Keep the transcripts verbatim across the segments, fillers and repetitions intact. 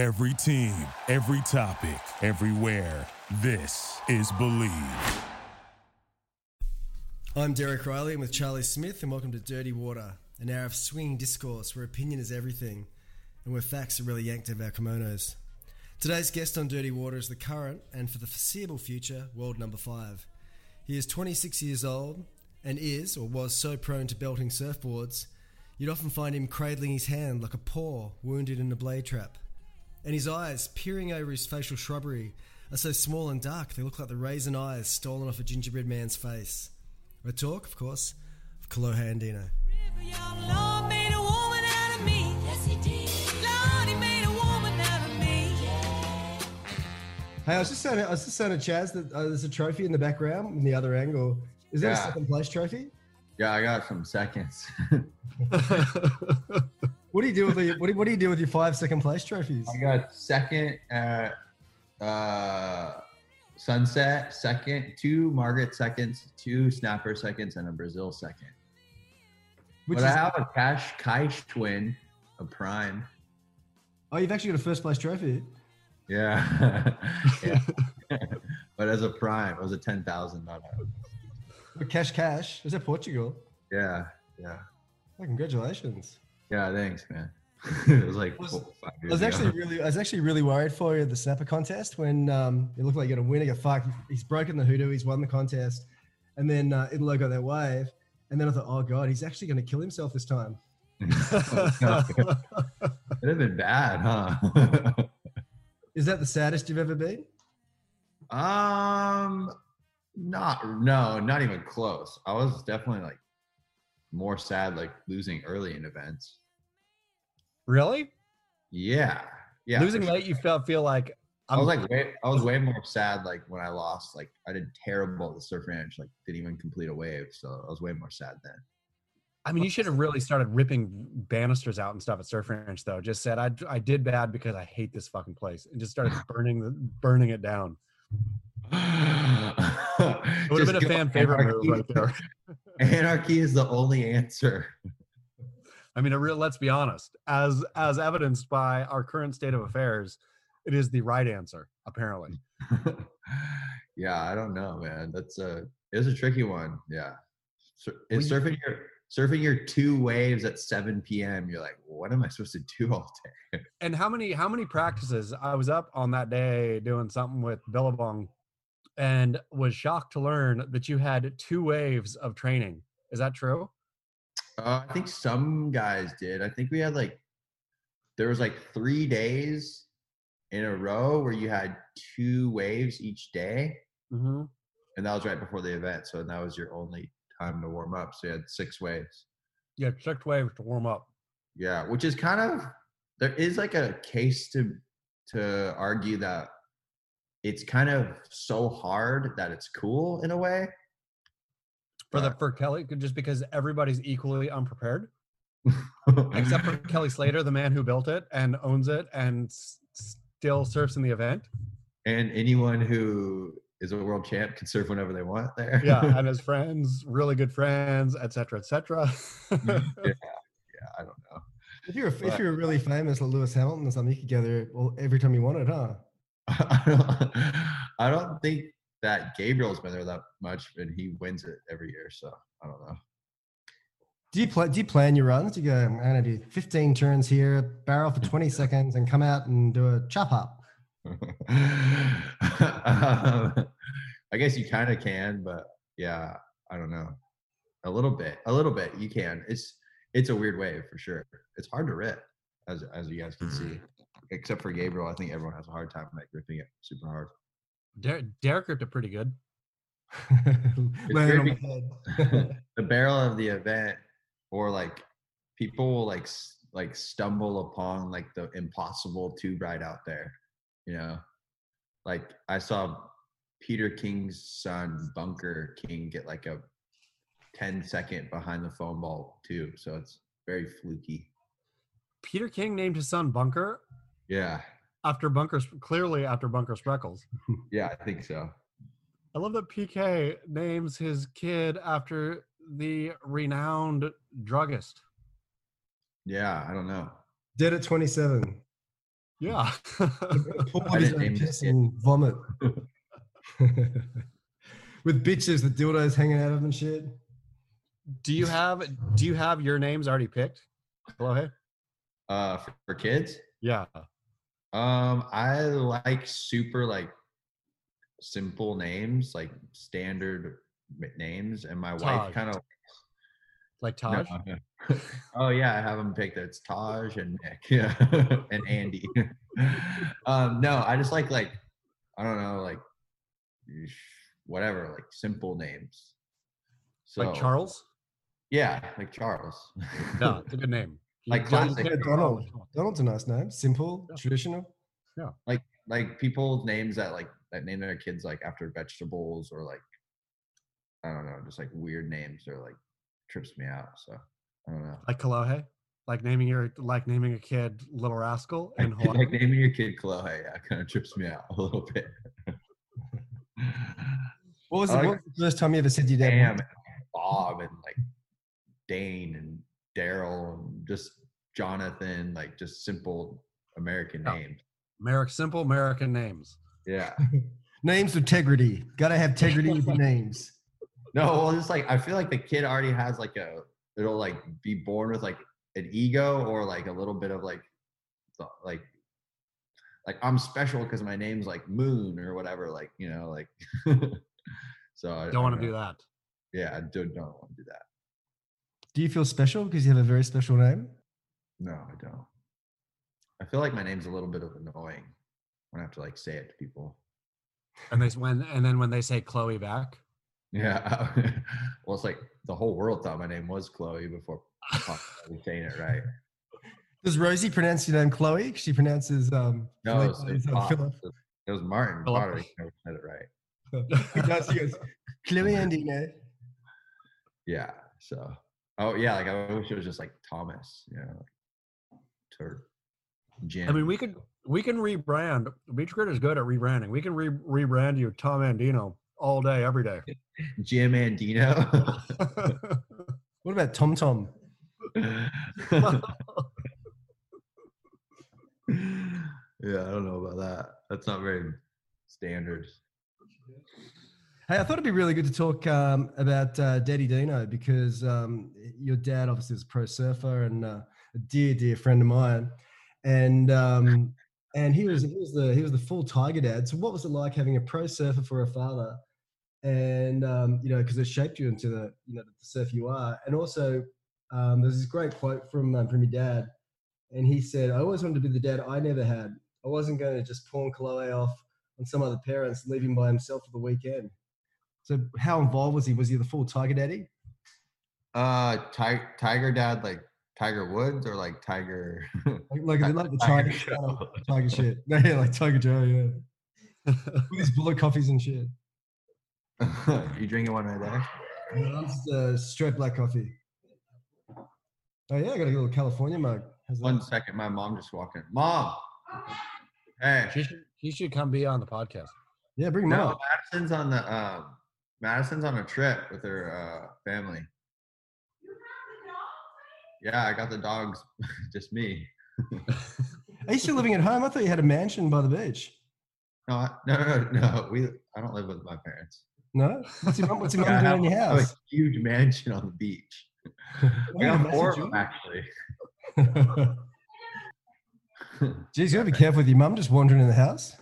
Every team, every topic, everywhere. This is Believe. I'm Derek Riley, and with Charlie Smith, and welcome to Dirty Water, an hour of swinging discourse where opinion is everything, and where facts are really yanked out of our kimonos. Today's guest on Dirty Water is the current, and for the foreseeable future, world number five. He is twenty-six years old, and is, or was, so prone to belting surfboards, you'd often find him cradling his hand like a paw wounded in a blade trap. And his eyes, peering over his facial shrubbery, are so small and dark they look like the raisin eyes stolen off a gingerbread man's face. We talk, of course, of Kolohe Andino. River, y'all, Lord made a woman out of me. Yes, he did. Lord, he made a woman out of me. Yeah. Hey, I was just saying, I was just saying to Chaz that uh, there's a trophy in the background in the other angle. Is that yeah. a second place trophy? Yeah, I got some seconds. What do you do with the, what do you, what do you do with your five second place trophies? I got second at uh, Sunset, second, two Margaret seconds, two Snapper seconds, and a Brazil second. Which but is- I have a cash Kai twin, a prime. Oh, you've actually got a first place trophy. Yeah, yeah. But as a prime, it was a ten thousand dollar. Cash, cash. Is that Portugal? Yeah, yeah. Oh, congratulations. Yeah, thanks, man. It was like I was, four, five years I was actually ago. really, I was actually really worried for you at the Snapper contest when um, it looked like you got a winner. You got fucked. He's broken the hoodoo. He's won the contest, and then uh, Italo got that wave, and then I thought, oh god, he's actually going to kill himself this time. It'd have been bad, huh? Is that the saddest you've ever been? Um, not no, not even close. I was definitely like more sad, like losing early in events. Really? Yeah. Yeah. Losing late, you felt feel like I'm- I was like way, I was way more sad like when I lost. Like I did terrible at the Surf Ranch, like didn't even complete a wave, so I was way more sad then. I mean, you should have really started ripping banisters out and stuff at Surf Ranch, though. Just said I I did bad because I hate this fucking place, and just started burning the burning it down. It would have been a fan favorite move right there. Anarchy is the only answer. I mean, a real. Let's be honest. As as evidenced by our current state of affairs, it is the right answer, apparently. Yeah, I don't know, man. That's a it's a tricky one. Yeah, Sur- well, it's you, surfing your surfing your two waves at seven p.m. You're like, what am I supposed to do all day? And how many how many practices? I was up on that day doing something with Billabong, and was shocked to learn that you had two waves of training. Is that true? Uh, I think some guys did. I think we had like, there was like three days in a row where you had two waves each day. Mm-hmm. And that was right before the event. So that was your only time to warm up. So you had six waves. You had six waves to warm up. Yeah. Which is kind of, there is like a case to, to argue that it's kind of so hard that it's cool in a way. For the for Kelly, just because everybody's equally unprepared, except for Kelly Slater, the man who built it and owns it and s- still surfs in the event. And anyone who is a world champ can surf whenever they want there. Yeah, and his friends, really good friends, et cetera, et cetera. yeah, yeah, I don't know. If you're if you're really famous, like Lewis Hamilton or something, you could gather well every time you wanted, huh? I don't. I don't think. That Gabriel's been there that much, and he wins it every year. So I don't know. Do you play? Do you plan your runs? Do you go? I'm gonna do fifteen turns here, barrel for twenty seconds, and come out and do a chop up. um, I guess you kind of can, but yeah, I don't know. A little bit, a little bit. You can. It's it's a weird wave for sure. It's hard to rip, as as you guys can see. Except for Gabriel, I think everyone has a hard time like ripping it super hard. Derek, Derek ripped it pretty good. The barrel of the event, or like people will like like stumble upon like the impossible tube ride out there, you know. Like I saw Peter King's son Bunker King get like a ten second behind the foam ball tube, so it's very fluky. Peter King named his son Bunker. Yeah. After Bunker's, clearly after Bunker Spreckles. Yeah, I think so. I love that P K names his kid after the renowned druggist. Yeah, I don't know. Dead at twenty-seven. Yeah. I didn't name this yet. Vomit. With bitches, the dildos hanging out of and shit. Do you have do you have your names already picked? Kolohe? Uh for, for kids? Yeah. Um, I like super like simple names, like standard names, and my Taj. wife kind of like Taj. No, no. Oh yeah, I have them picked. It's Taj and Mick, yeah, and Andy. um, no, I just like like I don't know, like whatever, like simple names. So, like Charles. Yeah, like Charles. No, it's a good name. Like classic. Donald. Donald's a nice name. Simple, yeah. Traditional. Yeah. Like like people's names that like that name their kids like after vegetables or like I don't know, just like weird names or like trips me out. So I don't know. Like Kolohe? Like naming your like naming a kid Little Rascal in Hawaii. Like naming your kid Kolohe, yeah, kind of trips me out a little bit. What was, like, what was the first time you ever said your dad? Damn, and Bob and like Dane and Daryl and just Jonathan, like just simple American yeah. names. Merrick, simple American names. Yeah. Names with integrity. Gotta have integrity with the names. No, well, it's like I feel like the kid already has like a it'll like be born with like an ego or like a little bit of like like like I'm special because my name's like Moon or whatever, like you know, like so I don't want to do that. Yeah, I don't don't want to do that. Do you feel special because you have a very special name? No, I don't. I feel like my name's a little bit of annoying when I have to like say it to people. And they when and then when they say Chloe back. Yeah, well, it's like the whole world thought my name was Chloe before saying it right. Does Rosie pronounce your name Chloe? She pronounces um. No, it was, Philip. It was Martin. Martin never said it right. He does. He goes Chloe Andino. Yeah. So. Oh yeah, like I wish it was just like Thomas, you know, like Tur. Jim. I mean, we could we can rebrand. Beach Grit is good at rebranding. We can re rebrand you, Tom Andino, all day, every day. Jim Andino. What about Tom Tom? Yeah, I don't know about that. That's not very standard. Hey, I thought it'd be really good to talk um, about uh, Daddy Dino because um, your dad obviously was a pro surfer and uh, a dear, dear friend of mine, and um, and he was he was the he was the full tiger dad. So what was it like having a pro surfer for a father, and um, you know, because it shaped you into the you know the surf you are, and also um, there's this great quote from um, from your dad, and he said, "I always wanted to be the dad I never had. I wasn't going to just pawn Kolohe off on some other parents and leave him by himself for the weekend." So how involved was he? Was he the full tiger daddy? Uh, ti tiger dad, like Tiger Woods or like tiger? Like, like, like the tiger, tiger show. Tiger shit. No, yeah, like Tiger Joe, yeah. With his bullet coffees and shit. You drinking one right there? No, that's uh, straight black coffee. Oh yeah, I got a little California mug. One second, my mom just walked in. Mom! Hey. She should, she should come be on the podcast. Yeah, bring mom. No, Madison's on the... Um, Madison's on a trip with her uh, family. You have the dogs? Yeah, I got the dogs. Just me. Are you still living at home? I thought you had a mansion by the beach. No, I, no, no, no. We, I don't live with my parents. No? What's your mom, what's your mom yeah, doing in your house? I have a huge mansion on the beach. We got four of them, actually. Jeez, you gotta be careful with your mum just wandering in the house.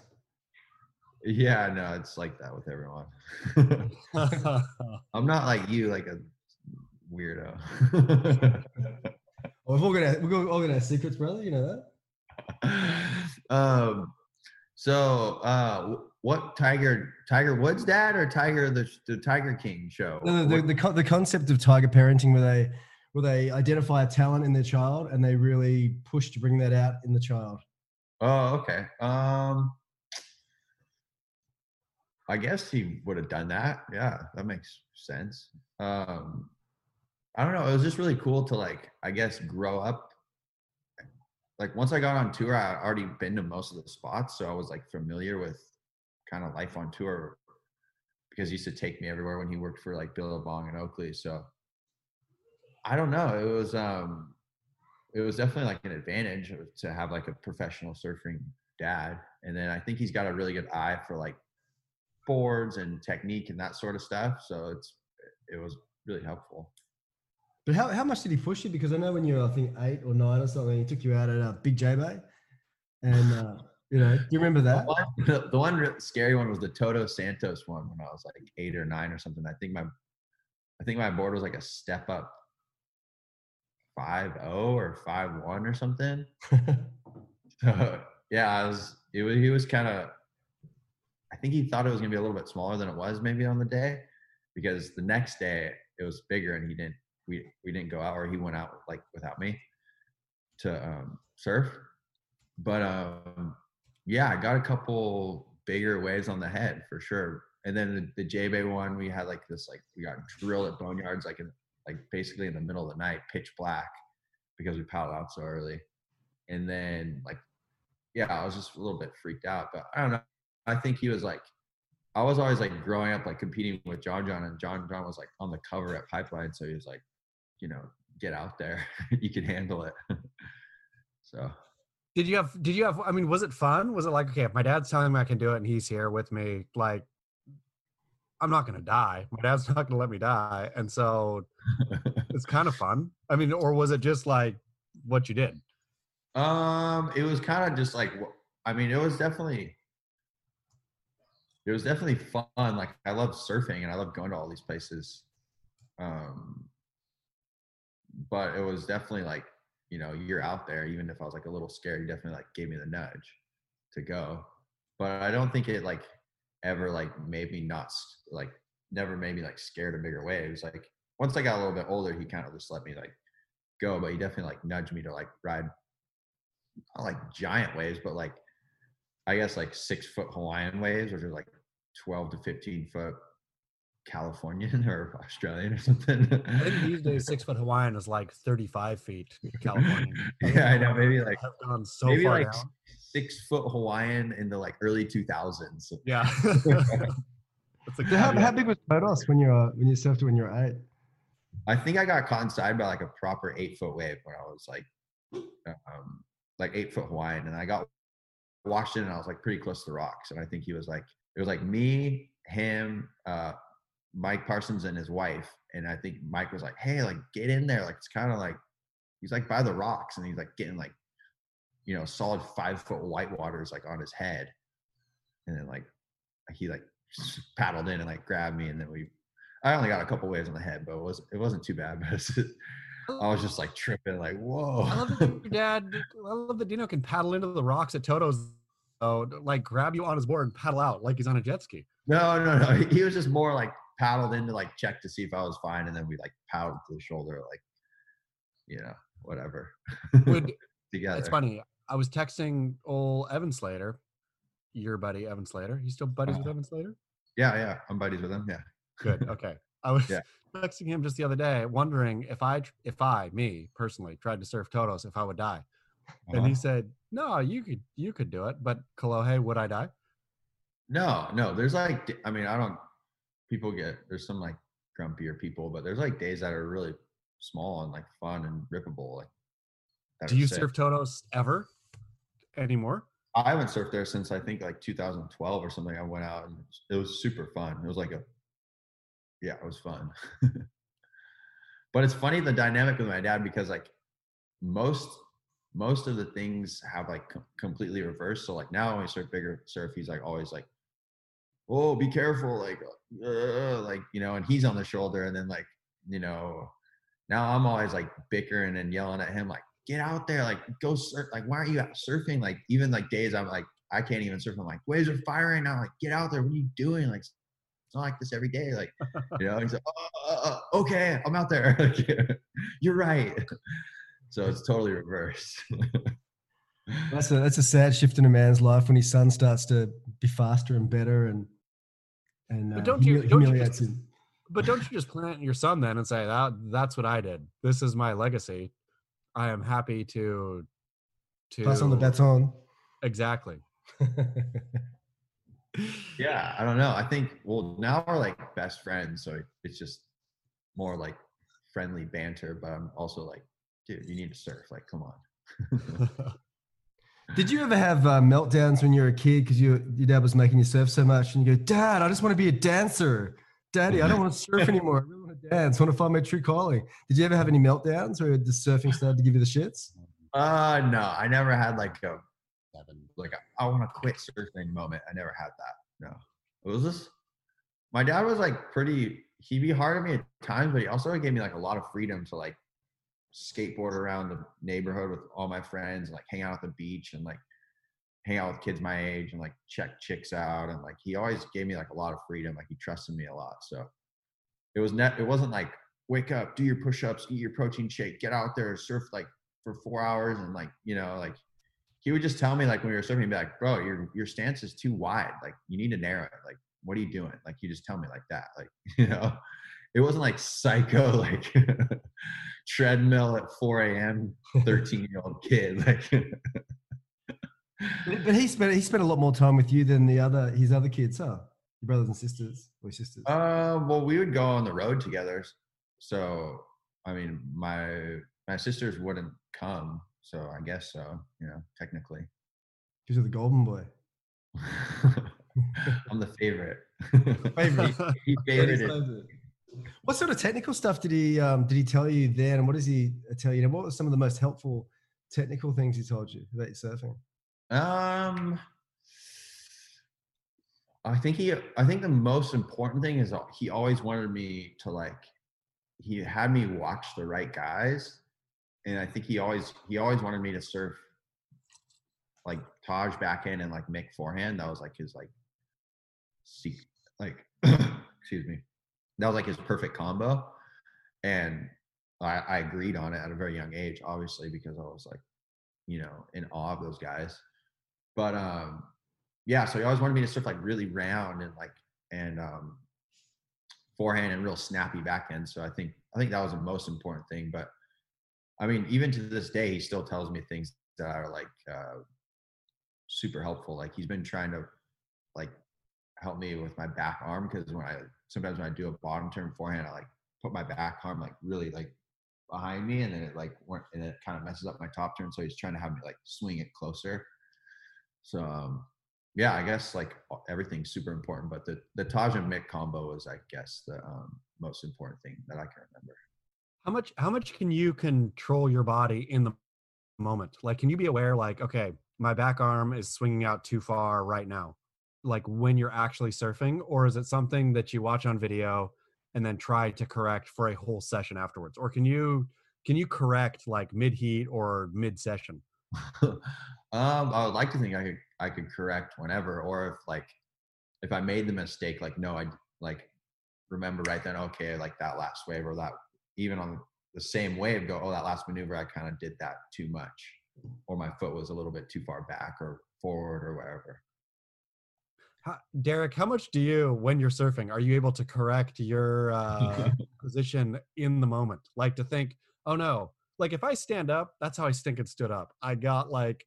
Yeah, no, it's like that with everyone. I'm not like you, like a weirdo. Well, we've all got our, we've all got our secrets, brother. You know that. Um. So, uh, what Tiger Tiger Woods dad or Tiger the the Tiger King show? No, the the, the the concept of tiger parenting, where they where they identify a talent in their child and they really push to bring that out in the child. Oh, okay. Um. I guess he would have done that. Yeah, that makes sense. Um, I don't know. It was just really cool to like, I guess, grow up. Like once I got on tour, I already been to most of the spots. So I was like familiar with kind of life on tour because he used to take me everywhere when he worked for like Billabong and Oakley. So I don't know. It was, um, it was definitely like an advantage to have like a professional surfing dad. And then I think he's got a really good eye for like boards and technique and that sort of stuff. So it's, it was really helpful. But how, how much did he push you? Because I know when you were, I think eight or nine or something, he took you out at uh, Big J Bay. And, uh, you know, do you remember that? The one, the one scary one was the Todos Santos one when I was like eight or nine or something. I think my, I think my board was like a step up five oh or five one or something. So yeah, I was, it was, he was kind of, I think he thought it was going to be a little bit smaller than it was maybe on the day, because the next day it was bigger and he didn't, we, we didn't go out, or he went out like without me to um, surf. But um, yeah, I got a couple bigger waves on the head for sure. And then the, the J Bay one, we had like this, like we got drilled at boneyards, like in, like basically in the middle of the night, pitch black, because we paddled out so early. And then like, yeah, I was just a little bit freaked out, but I don't know. I think he was like, I was always like growing up, like competing with John John, and John John was like on the cover at Pipeline. So he was like, you know, get out there, you can handle it. So. Did you have, did you have, I mean, was it fun? Was it like, okay, if my dad's telling me I can do it and he's here with me, like, I'm not going to die. My dad's not going to let me die. And so it's kind of fun. I mean, or was it just like what you did? Um, it was kind of just like, I mean, it was definitely, it was definitely fun. Like I love surfing and I love going to all these places. Um, but it was definitely like, you know, you're out there, even if I was like a little scared, you definitely like gave me the nudge to go. But I don't think it like ever like made me not like, never made me like scared of bigger waves. Like once I got a little bit older, he kind of just let me like go, but he definitely like nudged me to like ride, not like giant waves, but like, I guess like six foot Hawaiian waves, which are like twelve to fifteen foot Californian or Australian or something. I think these days six foot Hawaiian is like thirty-five feet Californian. I yeah, I know. Maybe like I've gone so maybe far like down. Six foot Hawaiian in the like early two thousands. Yeah. That's like, so how, how big was Todos when you uh, when you surfed when you were eight? I think I got caught inside by like a proper eight foot wave when I was like um, like eight foot Hawaiian, and I got washed in, and I was like pretty close to the rocks. And I think he was like, it was like me, him, uh, Mike Parsons and his wife, and I think Mike was like, hey, like get in there, like it's kind of like he's like by the rocks, and he's like getting like, you know, solid five foot white waters like on his head. And then like he like paddled in and like grabbed me, and then we I only got a couple waves on the head, but it was it wasn't too bad. But it's just, I was just like tripping, like whoa. I love that your dad I love that Dino can paddle into the rocks at Todos, oh, like grab you on his board and paddle out like he's on a jet ski. No, no, no. He was just more like paddled in to like check to see if I was fine, and then we like paddled to the shoulder, like, you know, whatever. Would, together. It's funny. I was texting old Evan Slater, your buddy Evan Slater. You still buddies uh, with Evan Slater? Yeah, yeah, I'm buddies with him. Yeah. Good. Okay. I was yeah. texting him just the other day, wondering if I, if I, me personally, tried to surf Todos, if I would die. Uh-huh. And he said, "No, you could, you could do it." But Kolohe, would I die? No, no. There's like, I mean, I don't. People get, there's some like grumpier people, but there's like days that are really small and like fun and rippable. Like, do you surf Todos ever anymore? I haven't surfed there since I think like two thousand twelve or something. I went out and it was super fun. It was like a, yeah, it was fun. But it's funny, the dynamic with my dad, because like most, most of the things have like com- completely reversed. So like now when we surf bigger surf, he's like always like, oh, be careful, like, uh, like, you know, and he's on the shoulder, and then like, you know, now I'm always like bickering and yelling at him, like, get out there, like, go surf, like, why aren't you out surfing? Like, even like days I'm like, I can't even surf. I'm like, waves are firing now, like, get out there, what are you doing? Like, it's not like this every day, like, you know. He's like, oh, uh, uh, okay, I'm out there. Like, you're right. So it's totally reversed. that's a that's a sad shift in a man's life when his son starts to be faster and better and. And, uh, but don't you, don't you just, but don't you just plant your son then and say that that's what I did. This is my legacy. I am happy to, to pass on the baton. Exactly. Yeah. I don't know. I think, well, now we're like best friends. So it's just more like friendly banter, but I'm also like, dude, you need to surf. Like, come on. Did you ever have uh, meltdowns when you were a kid because you, your dad was making you surf so much and you go, Dad, I just want to be a dancer. Daddy, I don't want to surf anymore. I really want to dance. I want to find my true calling. Did you ever have any meltdowns or did surfing start to give you the shits? Uh, no, I never had like a, like a, I want to quit surfing moment. I never had that. No. What was this? My dad was like pretty, he'd be hard on me at times, but he also gave me like a lot of freedom to like skateboard around the neighborhood with all my friends and like hang out at the beach and like hang out with kids my age and like check chicks out. And like, he always gave me like a lot of freedom. Like he trusted me a lot. So it was net. It wasn't like wake up, do your push-ups, eat your protein shake, get out there, surf like for four hours. And like, you know, like he would just tell me like when we were surfing, he'd be like, bro, your, your stance is too wide. Like you need to narrow it. Like, what are you doing? Like, you just tell me like that. Like, you know, it wasn't like psycho, like treadmill at four a m thirteen year old kid. Like, but, but he spent, he spent a lot more time with you than the other, his other kids, huh? Your brothers and sisters or sisters. Uh, well, we would go on the road together. So, I mean, my, my sisters wouldn't come. So I guess so, you know, technically. Because you're the golden boy. I'm the favorite. favorite. He favored it. What sort of technical stuff did he um, did he tell you then? And what does he tell you? And what were some of the most helpful technical things he told you about surfing? Um, I think he. I think the most important thing is he always wanted me to like. He had me watch the right guys, and I think he always he always wanted me to surf like Taj backhand and like Mick forehand. That was like his like. See, like excuse me, that was like his perfect combo, and I, I agreed on it at a very young age, obviously, because I was like, you know, in awe of those guys. But um yeah, so he always wanted me to surf like really round and like and um forehand and real snappy backhand. So I think I think that was the most important thing. But I mean, even to this day, he still tells me things that are like uh super helpful. Like he's been trying to like help me with my back arm, because when I sometimes when I do a bottom turn forehand, I like put my back arm like really like behind me, and then it like and it kind of messes up my top turn. So he's trying to have me like swing it closer. So um, yeah, I guess like everything's super important, but the the Taj and Mick combo was, I guess, the um, most important thing that I can remember. How much how much can you control your body in the moment? Like, can you be aware like, okay, my back arm is swinging out too far right now, like when you're actually surfing? Or is it something that you watch on video and then try to correct for a whole session afterwards? Or can you can you correct like mid heat or mid session? um, I would like to think I could I could correct whenever, or if like if I made the mistake, like no, I like remember right then, okay, like that last wave or that even on the same wave, go, oh, that last maneuver, I kind of did that too much, or my foot was a little bit too far back or forward or whatever. Derek, how much do you, when you're surfing, are you able to correct your uh, position in the moment? Like to think, oh no, like if I stand up, that's how I stinking stood up. I got like,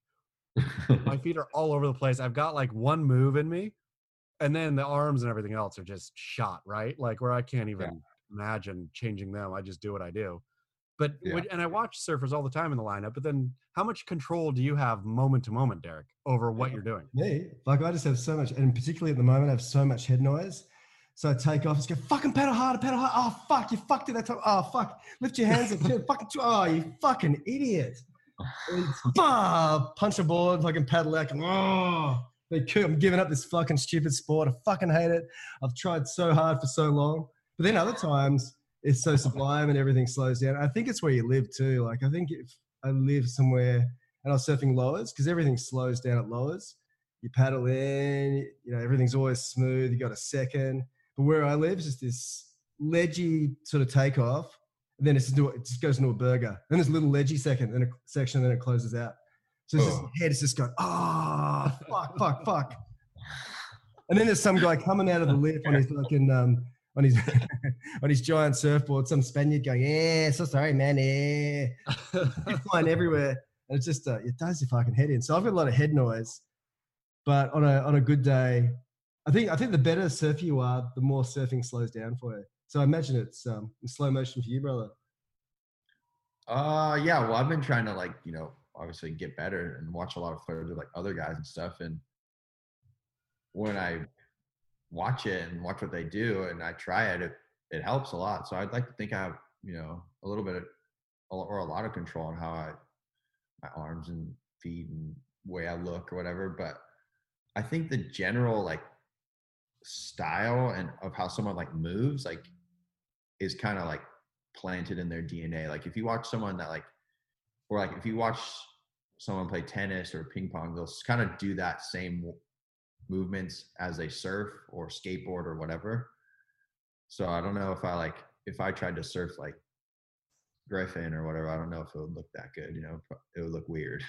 my feet are all over the place. I've got like one move in me, and then the arms and everything else are just shot, right? Like where I can't even yeah. imagine changing them. I just do what I do. But, yeah. when, and I watch surfers all the time in the lineup, but then how much control do you have moment to moment, Derek, over what you're doing? Me? Like I just have so much, and particularly at the moment, I have so much head noise. So I take off and just go, fucking pedal harder, pedal harder. Oh, fuck, you fucked it that time. Oh, fuck. Lift your hands up. fucking, oh, you fucking idiot. And, bah, punch a board, fucking paddle out. And, oh, I'm giving up this fucking stupid sport. I fucking hate it. I've tried so hard for so long. But then other times, it's so sublime and everything slows down. I think it's where you live too. Like I think if I live somewhere and I was surfing Lowers, because everything slows down at Lowers, you paddle in, you know, everything's always smooth. You got a second. But where I live is just this ledgy sort of takeoff. And then it's just, it just goes into a burger. Then there's a little ledgy second, then a section, and then it closes out. So it's just, oh. head is just going, ah, oh, fuck, fuck, fuck. And then there's some guy coming out of the lift on his fucking um, on his on his giant surfboard, some Spaniard going, yeah, so sorry, man, yeah. You're flying everywhere. And it's just, uh, it does your fucking head in. So I've got a lot of head noise. But on a on a good day, I think I think the better surfer you are, the more surfing slows down for you. So I imagine it's um, in slow motion for you, brother. Uh, yeah, well, I've been trying to like, you know, obviously get better and watch a lot of photos of like other guys and stuff. And when I watch it and watch what they do and I try it, it, it helps a lot. So I'd like to think I have, you know, a little bit of, or a lot of control on how I, my arms and feet and way I look or whatever. But I think the general like style and of how someone like moves, like is kind of like planted in their D N A. Like if you watch someone that like, or like if you watch someone play tennis or ping pong, they'll kind of do that same movements as they surf or skateboard or whatever. So I don't know if I like, if I tried to surf like Griffin or whatever, I don't know if it would look that good, you know, it would look weird.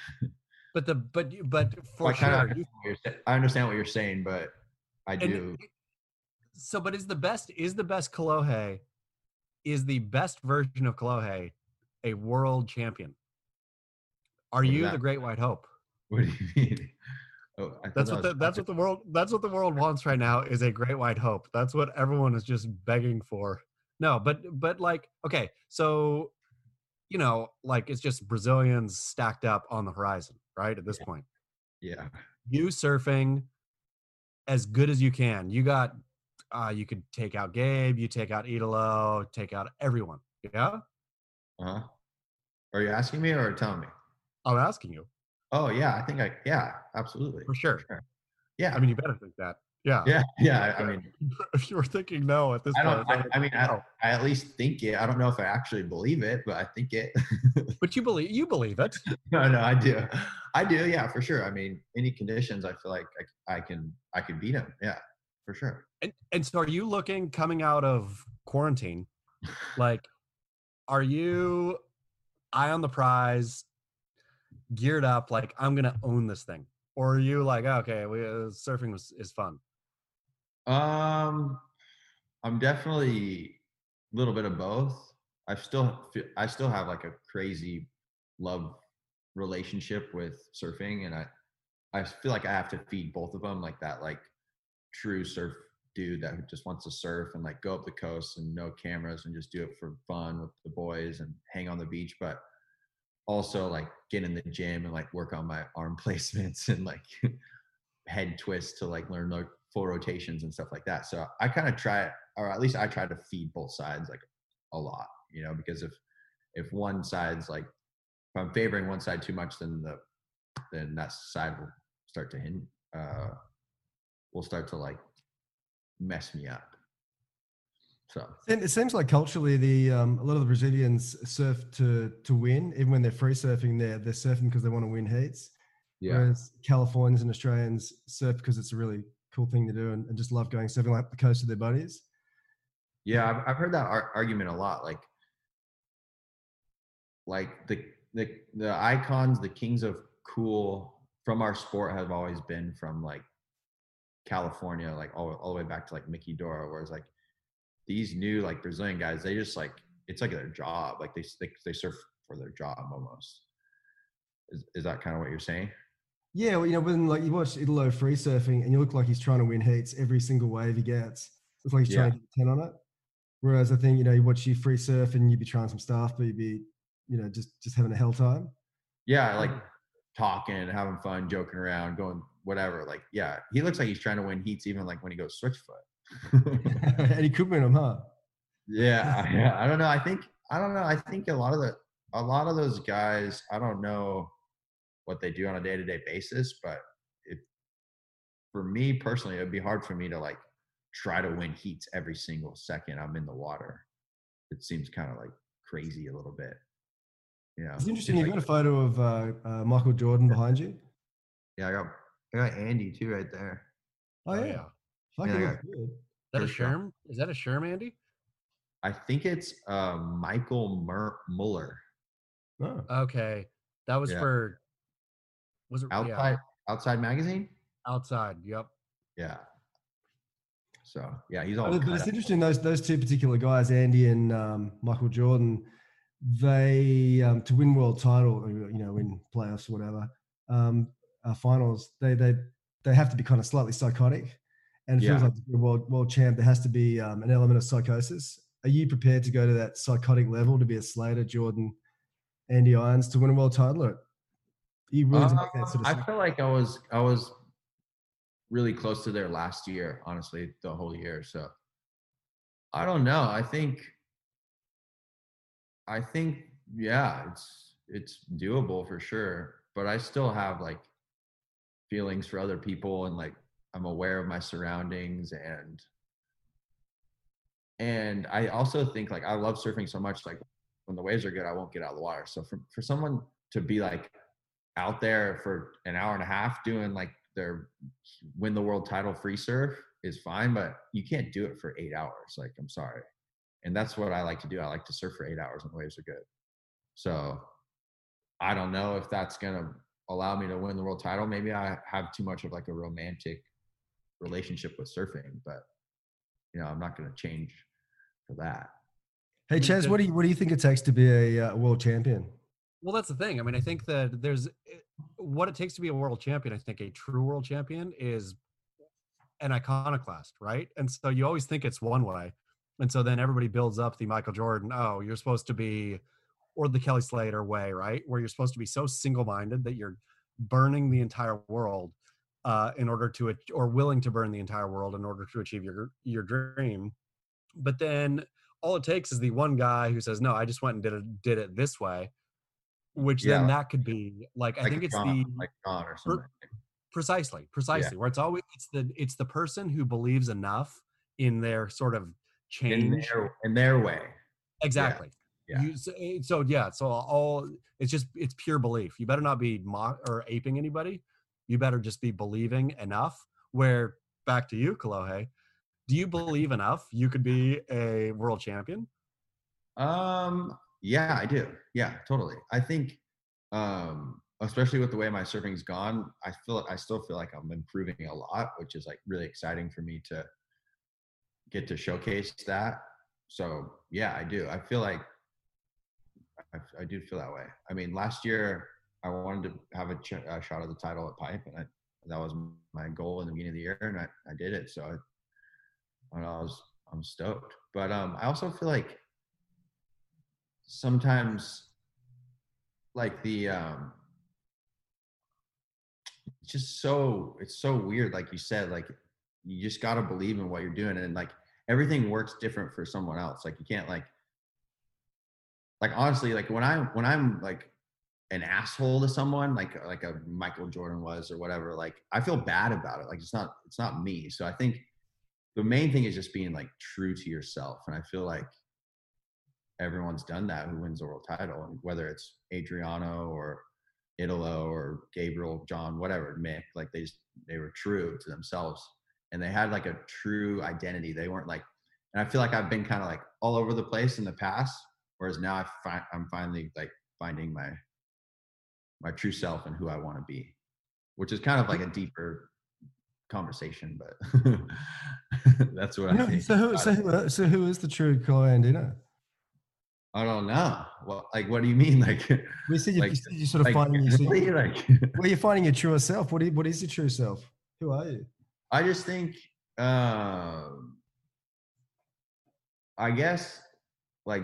But the, but, but for well, sure. I, kind of, I understand what you're saying, but I do. And, so, but is the best, is the best Kolohe, is the best version of Kolohe a world champion? Are you that, the Great White Hope? What do you mean? Oh, I that's what the, that's what the world, that's what the world wants right now is a Great White Hope. That's what everyone is just begging for. No, but, but like, okay. So, you know, like it's just Brazilians stacked up on the horizon, right? At this yeah. point. Yeah. You surfing as good as you can. You got, uh, you could take out Gabe, you take out Italo, take out everyone. Yeah. Uh-huh. Are you asking me or telling me? I'm asking you. Oh yeah. I think I, yeah, absolutely. For sure. For sure. Yeah. I mean, you better think that. Yeah. Yeah. Yeah. I mean, if you were thinking no at this I don't, point, I, I mean, no. I, I at least think it. I don't know if I actually believe it, but I think it. But you believe, you believe it. No, no, I do. I do. Yeah, for sure. I mean, any conditions, I feel like I, I can, I can beat them. Yeah, for sure. And, and so are you looking coming out of quarantine? Like, are you eye on the prize, geared up? Like, I'm going to own this thing. Or are you like, okay, we, uh, surfing was, is fun? Um, I'm definitely a little bit of both. I still, I still have like a crazy love relationship with surfing, and I, I feel like I have to feed both of them. Like that, like true surf dude that just wants to surf and like go up the coast and no cameras and just do it for fun with the boys and hang on the beach, but also like get in the gym and like work on my arm placements and like head twists to like learn like full rotations and stuff like that. So I kind of try, or at least I try to feed both sides like a lot, you know, because if, if one side's like, if I'm favoring one side too much, then the, then that side will start to hinge, uh, will start to like mess me up. So. And it seems like culturally, the um, a lot of the Brazilians surf to to win. Even when they're free surfing, they're they're surfing because they want to win heats. Yeah. Whereas Californians and Australians surf because it's a really cool thing to do and, and just love going surfing like the coast of their buddies. Yeah, I've, I've heard that ar- argument a lot. Like, like the the the icons, the kings of cool from our sport have always been from like California, like all all the way back to like Mickey Dora, whereas like. These new like Brazilian guys, they just like, it's like their job. Like they, they, they surf for their job almost. Is is that kind of what you're saying? Yeah. Well, you know, when like you watch Italo free surfing and you look like he's trying to win heats every single wave he gets. It's like he's yeah. trying to get ten on it. Whereas I think, you know, you watch you free surf and you'd be trying some stuff, but you'd be, you know, just, just having a hell time. Yeah. Like talking, having fun, joking around, going whatever. Like, yeah, he looks like he's trying to win heats even like when he goes switch foot. And he could win them, huh? Yeah, yeah. I don't know. I think I don't know. I think a lot of the a lot of those guys, I don't know what they do on a day-to-day basis, but it, for me personally, it'd be hard for me to like try to win heats every single second I'm in the water. It seems kind of like crazy a little bit. Yeah, it's interesting. You've like, got a photo of uh, uh, Michael Jordan behind you. Yeah, I got I got Andy too right there. Oh yeah. yeah. Yeah, got, is that a Sherm? Is that a Sherm, Andy? I think it's uh, Michael Mur- Muller. Oh. Okay, that was yeah. for was it outside? Yeah. Outside magazine. Outside. Yep. Yeah. So yeah, he's all. But, but it's interesting those those two particular guys, Andy and um, Michael Jordan. They um, to win world title, you know, win playoffs or whatever, um, uh, finals. They they they have to be kind of slightly psychotic. And it yeah. feels like to be a world, world champ, there has to be um, an element of psychosis. Are you prepared to go to that psychotic level to be a Slater, Jordan, Andy Irons to win a world title? Or? He really uh, like that sort of I stuff. feel like I was I was really close to there last year, honestly, the whole year. So I don't know. I think I think yeah, it's it's doable for sure. But I still have like feelings for other people, and like I'm aware of my surroundings, and and I also think like I love surfing so much, like when the waves are good, I won't get out of the water. So for for someone to be like out there for an hour and a half doing like their win the world title free surf is fine, but you can't do it for eight hours. Like, I'm sorry. And that's what I like to do. I like to surf for eight hours when the waves are good. So I don't know if that's going to allow me to win the world title. Maybe I have too much of like a romantic relationship with surfing, but you know, I'm not going to change for that. Hey Chaz, what do you, what do you think it takes to be a uh, world champion? Well, that's the thing. I mean, I think that there's what it takes to be a world champion. I think a true world champion is an iconoclast, right? And so you always think it's one way. And so then everybody builds up the Michael Jordan, oh, you're supposed to be, or the Kelly Slater way, right? Where you're supposed to be so single-minded that you're burning the entire world uh, in order to, or willing to burn the entire world in order to achieve your, your dream. But then all it takes is the one guy who says, no, I just went and did it, did it this way. Which yeah, then like, that could be like, like I think it's John, the like John or something. precisely, precisely yeah. where it's always it's the it's the person who believes enough in their sort of change in their, in their way. Exactly. Yeah. yeah. You, so, so yeah, so all it's just it's pure belief. You better not be mock or aping anybody. You better just be believing enough. Where back to you, Kolohe, do you believe enough? You could be a world champion. Um. Yeah, I do. Yeah, totally. I think, um, especially with the way my surfing's gone, I feel I still feel like I'm improving a lot, which is like really exciting for me to get to showcase that. So yeah, I do. I feel like I, I do feel that way. I mean, last year I wanted to have a, ch- a shot at the title at Pipe, and I, that was my goal in the beginning of the year, and I, I did it. So I, I was I'm stoked. But um, I also feel like sometimes like the um it's just so it's so weird, like you said, like you just got to believe in what you're doing, and like everything works different for someone else. Like you can't like like honestly, like when i when i'm like an asshole to someone, like like a Michael Jordan was or whatever, like I feel bad about it. Like it's not it's not me. So I think the main thing is just being like true to yourself, and I feel like everyone's done that who wins the world title, and whether it's Adriano or Italo or Gabriel, John, whatever, Mick, like they just, they were true to themselves, and they had like a true identity. They weren't like, and I feel like I've been kind of like all over the place in the past, whereas now I fi- I'm finally like finding my my true self and who I want to be, which is kind of like a deeper conversation, but that's what no, I think. So who, so, who, so who is the true Kolohe Andino? I don't know. Well, like, what do you mean? Like, we said you, like, you, said you sort of like, finding your, like, well, you're finding your truer self. What is, what is your true self? Who are you? I just think, um, I guess, like,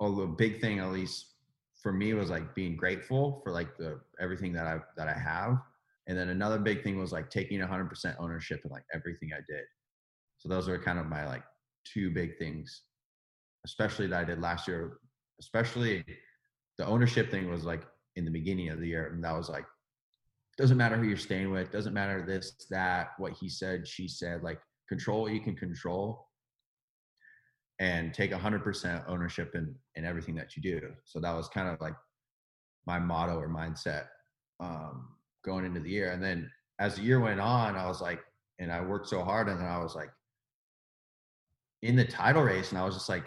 well, the big thing, at least for me, was like being grateful for like the everything that I that I have, and then another big thing was like taking one hundred percent ownership in like everything I did. So those are kind of my like two big things. Especially that I did last year, especially the ownership thing was like in the beginning of the year. And that was like, doesn't matter who you're staying with. Doesn't matter this, that, what he said, she said, like control what you can control and take a hundred percent ownership in, in everything that you do. So that was kind of like my motto or mindset um, going into the year. And then as the year went on, I was like, and I worked so hard, and then I was like in the title race, and I was just like,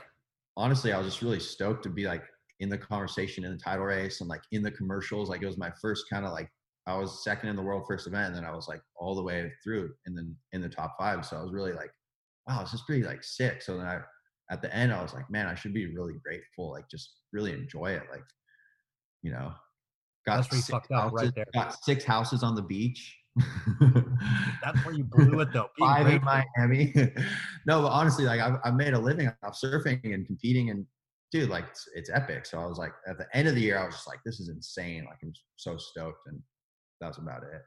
honestly, I was just really stoked to be like in the conversation in the title race and like in the commercials. Like it was my first kind of like, I was second in the world first event, and then I was like all the way through and then in the top five. So I was really like, wow, this is pretty like sick. So then I, at the end, I was like, man, I should be really grateful. Like just really enjoy it. Like, you know, got, six, fucked houses, out right there. got six houses on the beach. That's where you blew it though. Five in Miami. No, but honestly, like I've, I've made a living off surfing and competing and dude, like it's, it's epic. So I was like, at the end of the year, I was just like, this is insane. Like I'm so stoked. And that was about it.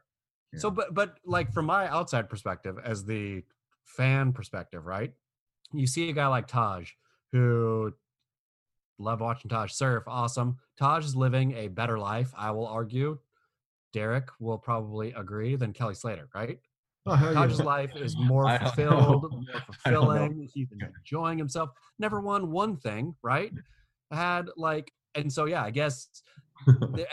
You know? So, but, but like from my outside perspective, as the fan perspective, right? You see a guy like Taj, who love watching Taj surf. Awesome. Taj is living a better life. I will argue. Derek will probably agree than Kelly Slater, right? Oh, Taj's yeah. life is more fulfilled, more fulfilling. He's enjoying himself. Never won one thing, right? Had like, and so yeah, I guess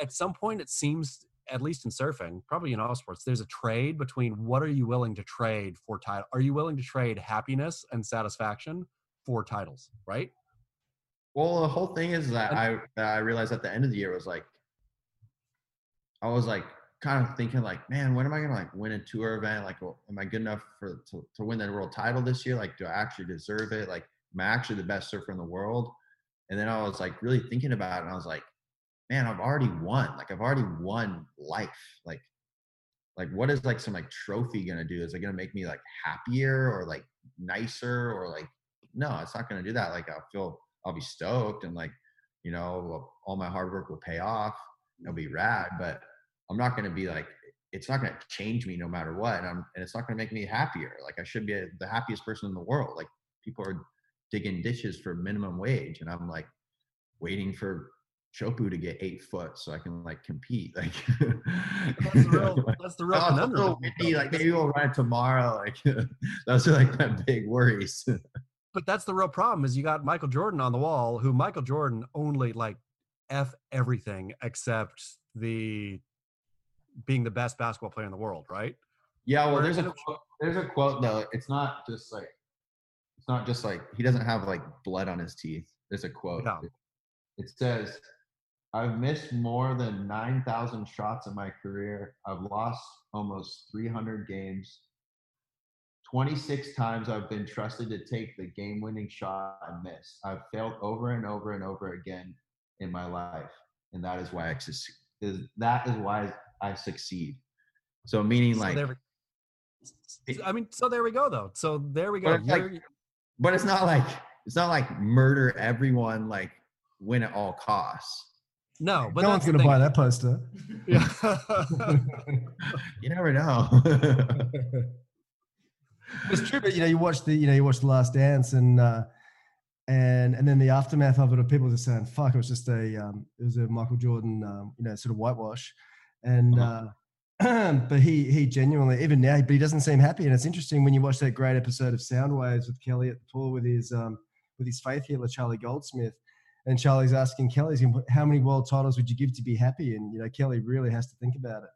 at some point it seems, at least in surfing, probably in all sports, there's a trade between what are you willing to trade for title? Are you willing to trade happiness and satisfaction for titles, right? Well, the whole thing is that I that I realized at the end of the year was like, I was like kind of thinking like, man, when am I gonna like win a tour event? Like, well, am I good enough for to, to win the world title this year? Like, do I actually deserve it? Like, am I actually the best surfer in the world? And then I was like really thinking about it, and I was like, man, I've already won. Like I've already won life. Like, like what is like some like trophy gonna do? Is it gonna make me like happier or like nicer or like, no, it's not gonna do that. Like I'll feel, I'll be stoked and like, you know, all my hard work will pay off. It'll be rad, but I'm not gonna be like, it's not gonna change me no matter what. And I'm, and it's not gonna make me happier. Like I should be a, the happiest person in the world. Like people are digging ditches for minimum wage, and I'm like waiting for Chopu to get eight foot so I can like compete. Like that's the real, that's the real oh, conundrum. So windy, like maybe we'll ride tomorrow. Like those are like my big worries. But that's the real problem is you got Michael Jordan on the wall, who Michael Jordan only like F everything except the being the best basketball player in the world, right? Yeah, well, there's a quote, there's a quote though. It's not just like it's not just like he doesn't have like blood on his teeth. There's a quote. No. It says, I've missed more than nine thousand shots in my career. I've lost almost three hundred games. twenty-six times I've been trusted to take the game-winning shot I missed. I've failed over and over and over again in my life, and that is why I succeed. That is why I succeed. So meaning like, so there we, I mean, so there we go though. So there we go. But it's, like, but it's not like it's not like murder everyone, like win at all costs. No, but no one's gonna buy that poster. Yeah. You never know. It's true, but you know, you watch the, you know, you watch The Last Dance, and uh, and and then the aftermath of it, of people just saying, "Fuck, it was just a, um, it was a Michael Jordan, um, you know, sort of whitewash," and uh, but he he genuinely, even now, but he doesn't seem happy. And it's interesting when you watch that great episode of Soundwaves with Kelly at the pool with his um, with his faith healer Charlie Goldsmith. And Charlie's asking Kelly, how many world titles would you give to be happy? And, you know, Kelly really has to think about it.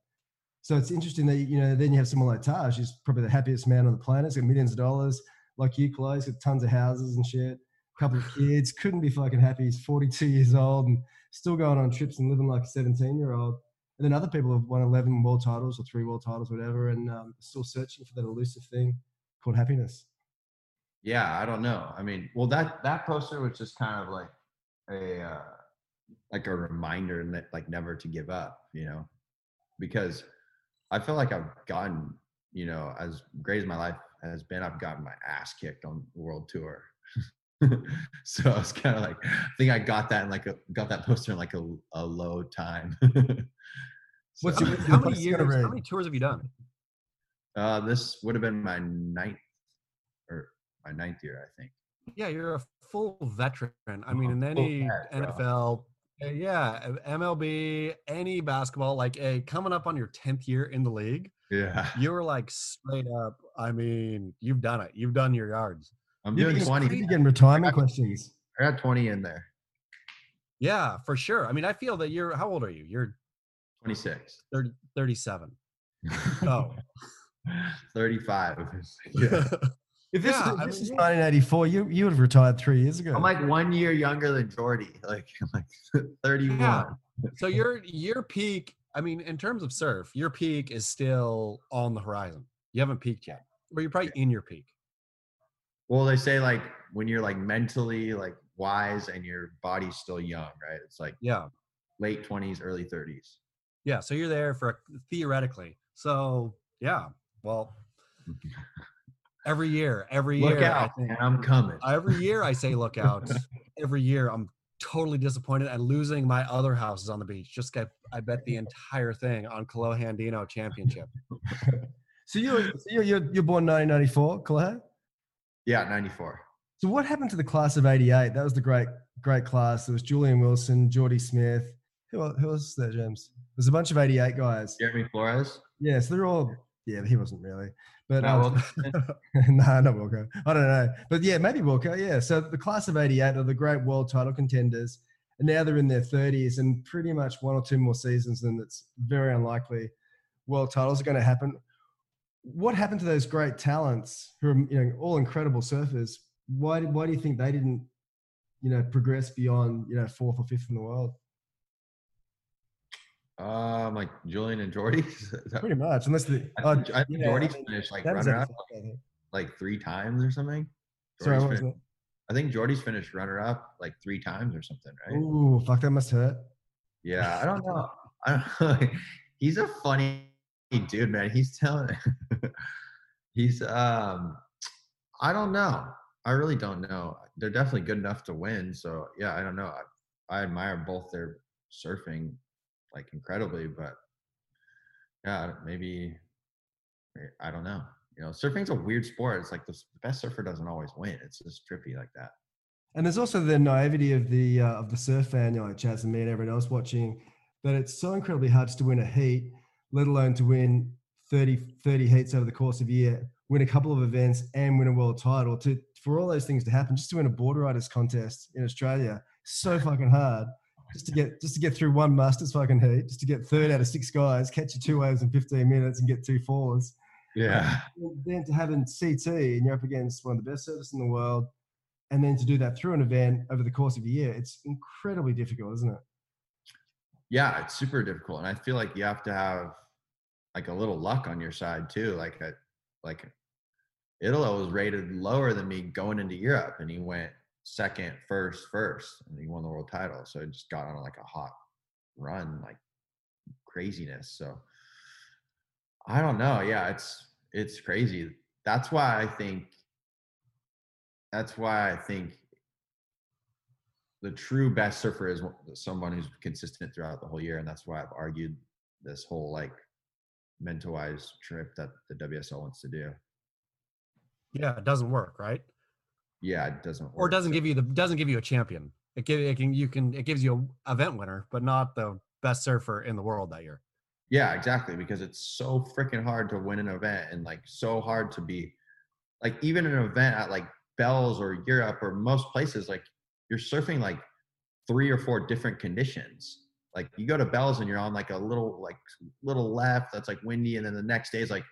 So it's interesting that, you know, then you have someone like Taj, who's probably the happiest man on the planet. He's got millions of dollars, like you, Kolohe, he's got tons of houses and shit, a couple of kids, couldn't be fucking happy. He's forty-two years old and still going on trips and living like a seventeen-year-old. And then other people have won eleven world titles or three world titles, whatever, and um, still searching for that elusive thing called happiness. Yeah, I don't know. I mean, well, that, that poster was just kind of like, a uh, like a reminder and like never to give up, you know, because I feel like I've gotten, you know, as great as my life has been, I've gotten my ass kicked on the world tour. So I was kind of like, I think I got that in like a, got that poster in like a, a low time. So, What's your, how many years? How many tours have you done? Uh, this would have been my ninth or my ninth year, I think. Yeah, you're a full veteran. I mean, in any vet, N F L, bro. Yeah, M L B, any basketball, like a coming up on your tenth year in the league. Yeah, you were like straight up. I mean, you've done it. You've done your yards. I'm doing twenty. You're getting retirement questions. I got twenty in there. Yeah, for sure. I mean, I feel that you're. How old are you? You're twenty-six. thirty, thirty-seven. Oh. thirty-five. Yeah. If this, yeah, is, this is nineteen eighty-four, you you would have retired three years ago. I'm like one year younger than Jordy. Like I'm like thirty-one. Yeah. So your your peak, I mean, in terms of surf, your peak is still on the horizon. You haven't peaked yet, but you're probably in your peak. Well, they say like when you're like mentally like wise and your body's still young, right? It's like yeah, late twenties, early thirties. Yeah. So you're there for theoretically. So yeah. Well. Every year, every year, look out, I think, man, I'm coming. Every year I say, look out. Every year I'm totally disappointed at losing my other houses on the beach. Just got, I bet the entire thing on Kolohe Andino championship. So you so you're, you're, you're born nineteen ninety-four, Kolohe? Yeah, ninety-four. So what happened to the class of eighty-eight? That was the great, great class. There was Julian Wilson, Geordie Smith. Who, who else is there, James? There's a bunch of eighty-eight guys. Jeremy Flores? Yeah, so they're all, yeah, he wasn't really. But no, um, nah, not Wilco. I don't know. But yeah, maybe Wilco, yeah. So the class of eighty-eight are the great world title contenders. And now they're in their thirties and pretty much one or two more seasons, and it's very unlikely world titles are going to happen. What happened to those great talents who are, you know, all incredible surfers? Why, why do you think they didn't, you know, progress beyond, you know, fourth or fifth in the world? Um, like Julian and Jordy, pretty much. Unless the I think, uh, I think yeah, Jordy's I mean, finished like runner-up like, like three times or something. Sorry, what was that? I think Jordy's finished runner-up like three times or something, right? Ooh, fuck, that must hurt. Yeah, I don't know. I don't know. He's a funny dude, man. He's telling. He's um, I don't know. I really don't know. They're definitely good enough to win. So yeah, I don't know. I, I admire both their surfing. Like incredibly, but yeah, maybe I don't know. You know, surfing's a weird sport. It's like the best surfer doesn't always win. It's just trippy like that. And there's also the naivety of the uh, of the surf fan, you know, like Chaz and me and everyone else watching, that it's so incredibly hard just to win a heat, let alone to win thirty heats over the course of a year, win a couple of events, and win a world title. To for all those things to happen, just to win a board riders contest in Australia, so fucking hard. Just to get just to get through one Masters fucking heat, just to get third out of six guys, catch your two waves in fifteen minutes, and get two fours. Yeah. And then to have an C T and you're up against one of the best surfers in the world, and then to do that through an event over the course of a year, it's incredibly difficult, isn't it? Yeah, it's super difficult, and I feel like you have to have like a little luck on your side too. Like a, like Italo was rated lower than me going into Europe, and he went second, first, first, and he won the world title. So it just got on like a hot run, like craziness. So I don't know. Yeah, it's it's crazy. That's why I think that's why I think the true best surfer is someone who's consistent throughout the whole year, and that's why I've argued this whole like mentalized trip that the W S L wants to do. Yeah, it doesn't work, right? Yeah, it doesn't work. Or it doesn't give you the doesn't give you a champion. It give it can you can it gives you a event winner, but not the best surfer in the world that year. Yeah, exactly, because it's so freaking hard to win an event, and like so hard to be like even an event at like Bells or Europe or most places, like you're surfing like three or four different conditions. Like you go to Bells and you're on like a little like little left that's like windy, and then the next day is like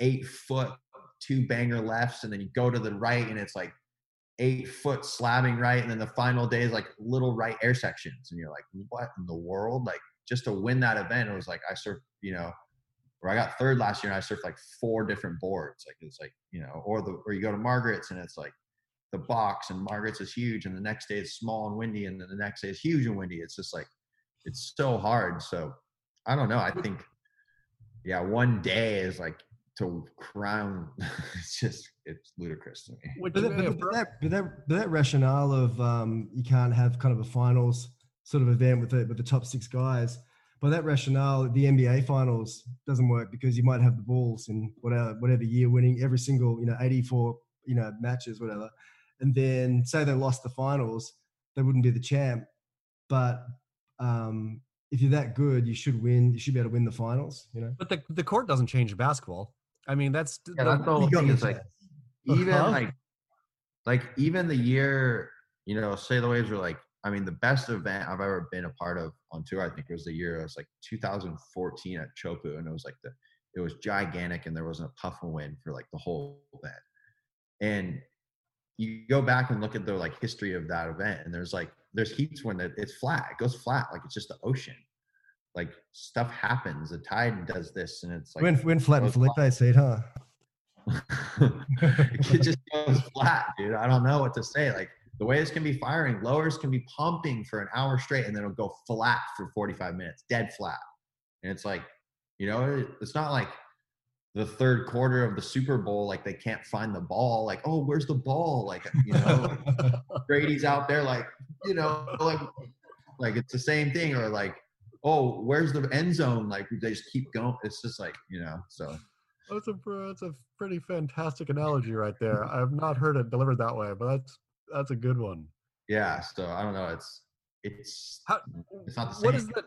eight foot two banger lefts, and then you go to the right and it's like eight foot slamming right, and then the final day is like little right air sections, and you're like, what in the world? Like just to win that event, it was like I surfed, you know, or I got third last year and I surfed like four different boards. Like it's like, you know, or the or you go to Margaret's and it's like the box, and Margaret's is huge, and the next day it's small and windy, and then the next day it's huge and windy. It's just like it's so hard. So I don't know. I think yeah, one day is like to crown, it's just, it's ludicrous to me. But that, but that, but that, but that rationale of um, you can't have kind of a finals sort of event with the, with the top six guys, by that rationale, the N B A finals doesn't work, because you might have the Bulls in whatever, whatever year winning every single, you know, eighty-four, you know, matches, whatever. And then say they lost the finals, they wouldn't be the champ. But um, if you're that good, you should win. You should be able to win the finals, you know? But the, the court doesn't change in basketball. I mean, that's, yeah, that's the whole thing is like, even huh? like, like even the year, you know, Say the Waves were like, I mean, the best event I've ever been a part of on tour, I think it was the year, it was like two thousand fourteen at Chopu. And it was like the, it was gigantic, and there wasn't a puff of wind for like the whole event. And you go back and look at the like history of that event, and there's like, there's heats when it's flat, it goes flat. Like it's just the ocean. Like stuff happens, the tide does this, and it's like when when flat and Felipe said, huh? It just goes flat, dude. I don't know what to say. Like the waves can be firing, Lowers can be pumping for an hour straight, and then it'll go flat for forty-five minutes, dead flat. And it's like, you know, it's not like the third quarter of the Super Bowl, like they can't find the ball. Like, oh, where's the ball? Like, you know, like, Brady's out there, like, you know, like, like it's the same thing. Or like, oh, where's the end zone? Like, they just keep going. It's just like, you know, so. That's a, that's a pretty fantastic analogy right there. I've not heard it delivered that way, but that's, that's a good one. Yeah. So I don't know. It's, it's, How, it's not the same. What is that?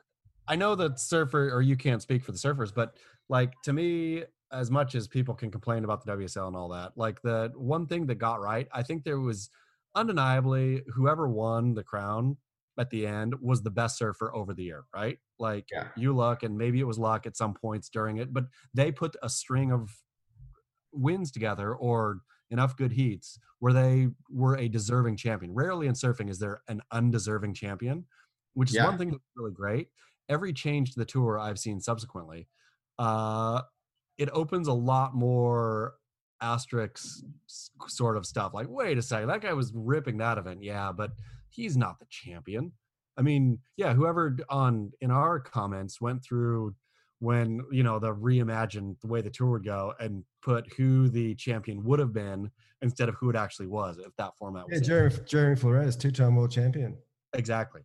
I know that surfer, or you can't speak for the surfers, but like, to me, as much as people can complain about the W S L and all that, like the one thing that got right, I think there was undeniably whoever won the crown at the end was the best surfer over the year, right? Like yeah. you luck, and maybe it was luck at some points during it, but they put a string of wins together or enough good heats where they were a deserving champion. Rarely in surfing is there an undeserving champion, which is yeah. one thing that's really great. Every change to the tour I've seen subsequently, uh, it opens a lot more asterisk sort of stuff. Like, wait a second, that guy was ripping that event. Yeah, but he's not the champion. I mean, yeah, whoever on in our comments went through when, you know, the reimagined the way the tour would go and put who the champion would have been instead of who it actually was, if that format was. Yeah, Jerry, Jerry Flores, two-time world champion. Exactly.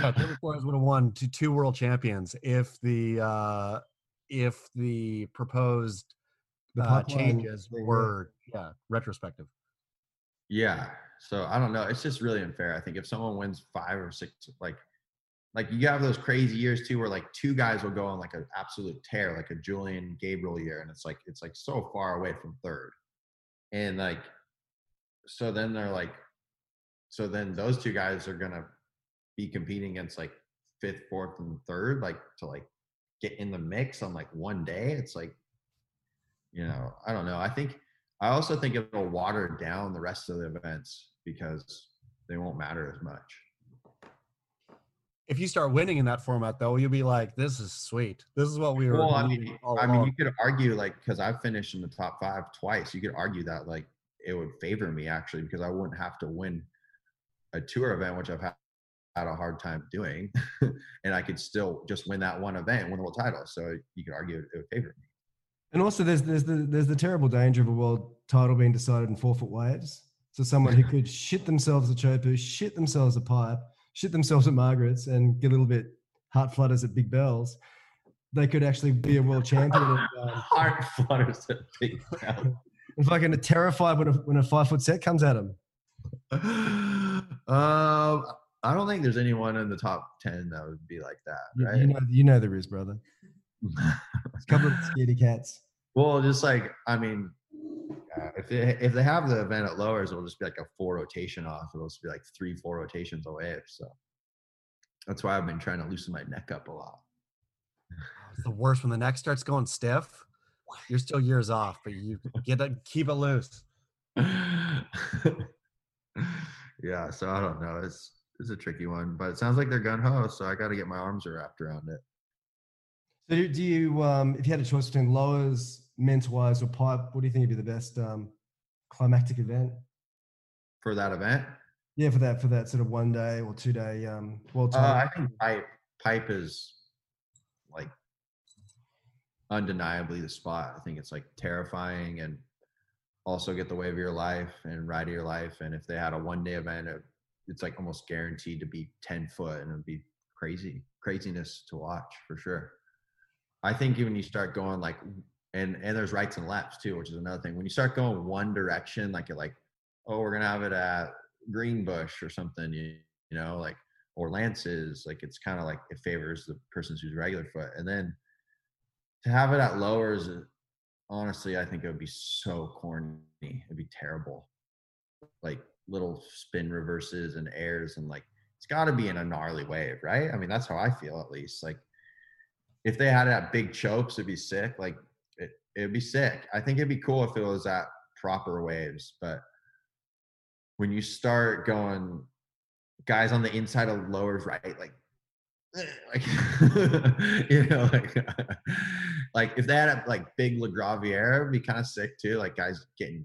Yeah, Jerry Flores would have won two, two world champions if the uh, if the proposed the uh, changes were yeah retrospective. Yeah. So I don't know. It's just really unfair. I think if someone wins five or six, like, like you have those crazy years too, where like two guys will go on like an absolute tear, like a Julian Gabriel year. And it's like, it's like so far away from third. And like, so then they're like, so then those two guys are going to be competing against like fifth, fourth, and third, like to like get in the mix on like one day. It's like, you know, I don't know. I think, I also think it'll water down the rest of the events because they won't matter as much. If you start winning in that format, though, you'll be like, this is sweet. This is what we were. Well, I mean, I mean, you could argue, like, because I've finished in the top five twice, you could argue that, like, it would favor me, actually, because I wouldn't have to win a tour event, which I've had a hard time doing, and I could still just win that one event and win the world title. So you could argue it would favor me. And also, there's there's the there's the terrible danger of a world title being decided in four foot waves. So someone who could shit themselves at Chopu, shit themselves at Pipe, shit themselves at Margaret's, and get a little bit heart flutters at Big Bells, they could actually be a world champion. At, um, heart flutters at Big Bells. It's like in a terrified when a when a five foot set comes at them. Um, I don't think there's anyone in the top ten that would be like that, right? You know, you know there is, brother. A couple of scaredy cats. Well, just like, I mean, uh, if they, if they have the event at Lowers, it'll just be like a four rotation off. It'll just be like three, four rotations away. So that's why I've been trying to loosen my neck up a lot. It's the worst when the neck starts going stiff. You're still years off, but you get to keep it loose. Yeah, so I don't know. It's it's a tricky one, but it sounds like they're gung-ho, so I got to get my arms wrapped around it. So do, do you, um, if you had a choice between Lowers, Mentwise, or Pipe, what do you think would be the best um, climactic event? For that event? Yeah, for that for that sort of one day or two day um, world title. Uh, I think Pipe, Pipe is like undeniably the spot. I think it's like terrifying and also get the wave of your life and ride of your life. And if they had a one day event, it, it's like almost guaranteed to be ten foot and it'd be crazy, craziness to watch for sure. I think when you start going like, and, and there's rights and lefts too, which is another thing. When you start going one direction, like you're like, oh, we're going to have it at Greenbush or something, you, you know, like, or Lance's, like, it's kind of like it favors the person who's regular foot. And then to have it at Lowers, honestly, I think it would be so corny. It'd be terrible. Like little spin reverses and airs and like, it's gotta be in a gnarly wave, right? I mean, that's how I feel at least. Like, if they had it at Big Chopes, it'd be sick. Like it, it'd be sick. I think it'd be cool if it was at proper waves. But when you start going, guys on the inside of Lowers, right? Like, like you know, like, like if they had a, like Big La Gravière, it'd be kind of sick too. Like guys getting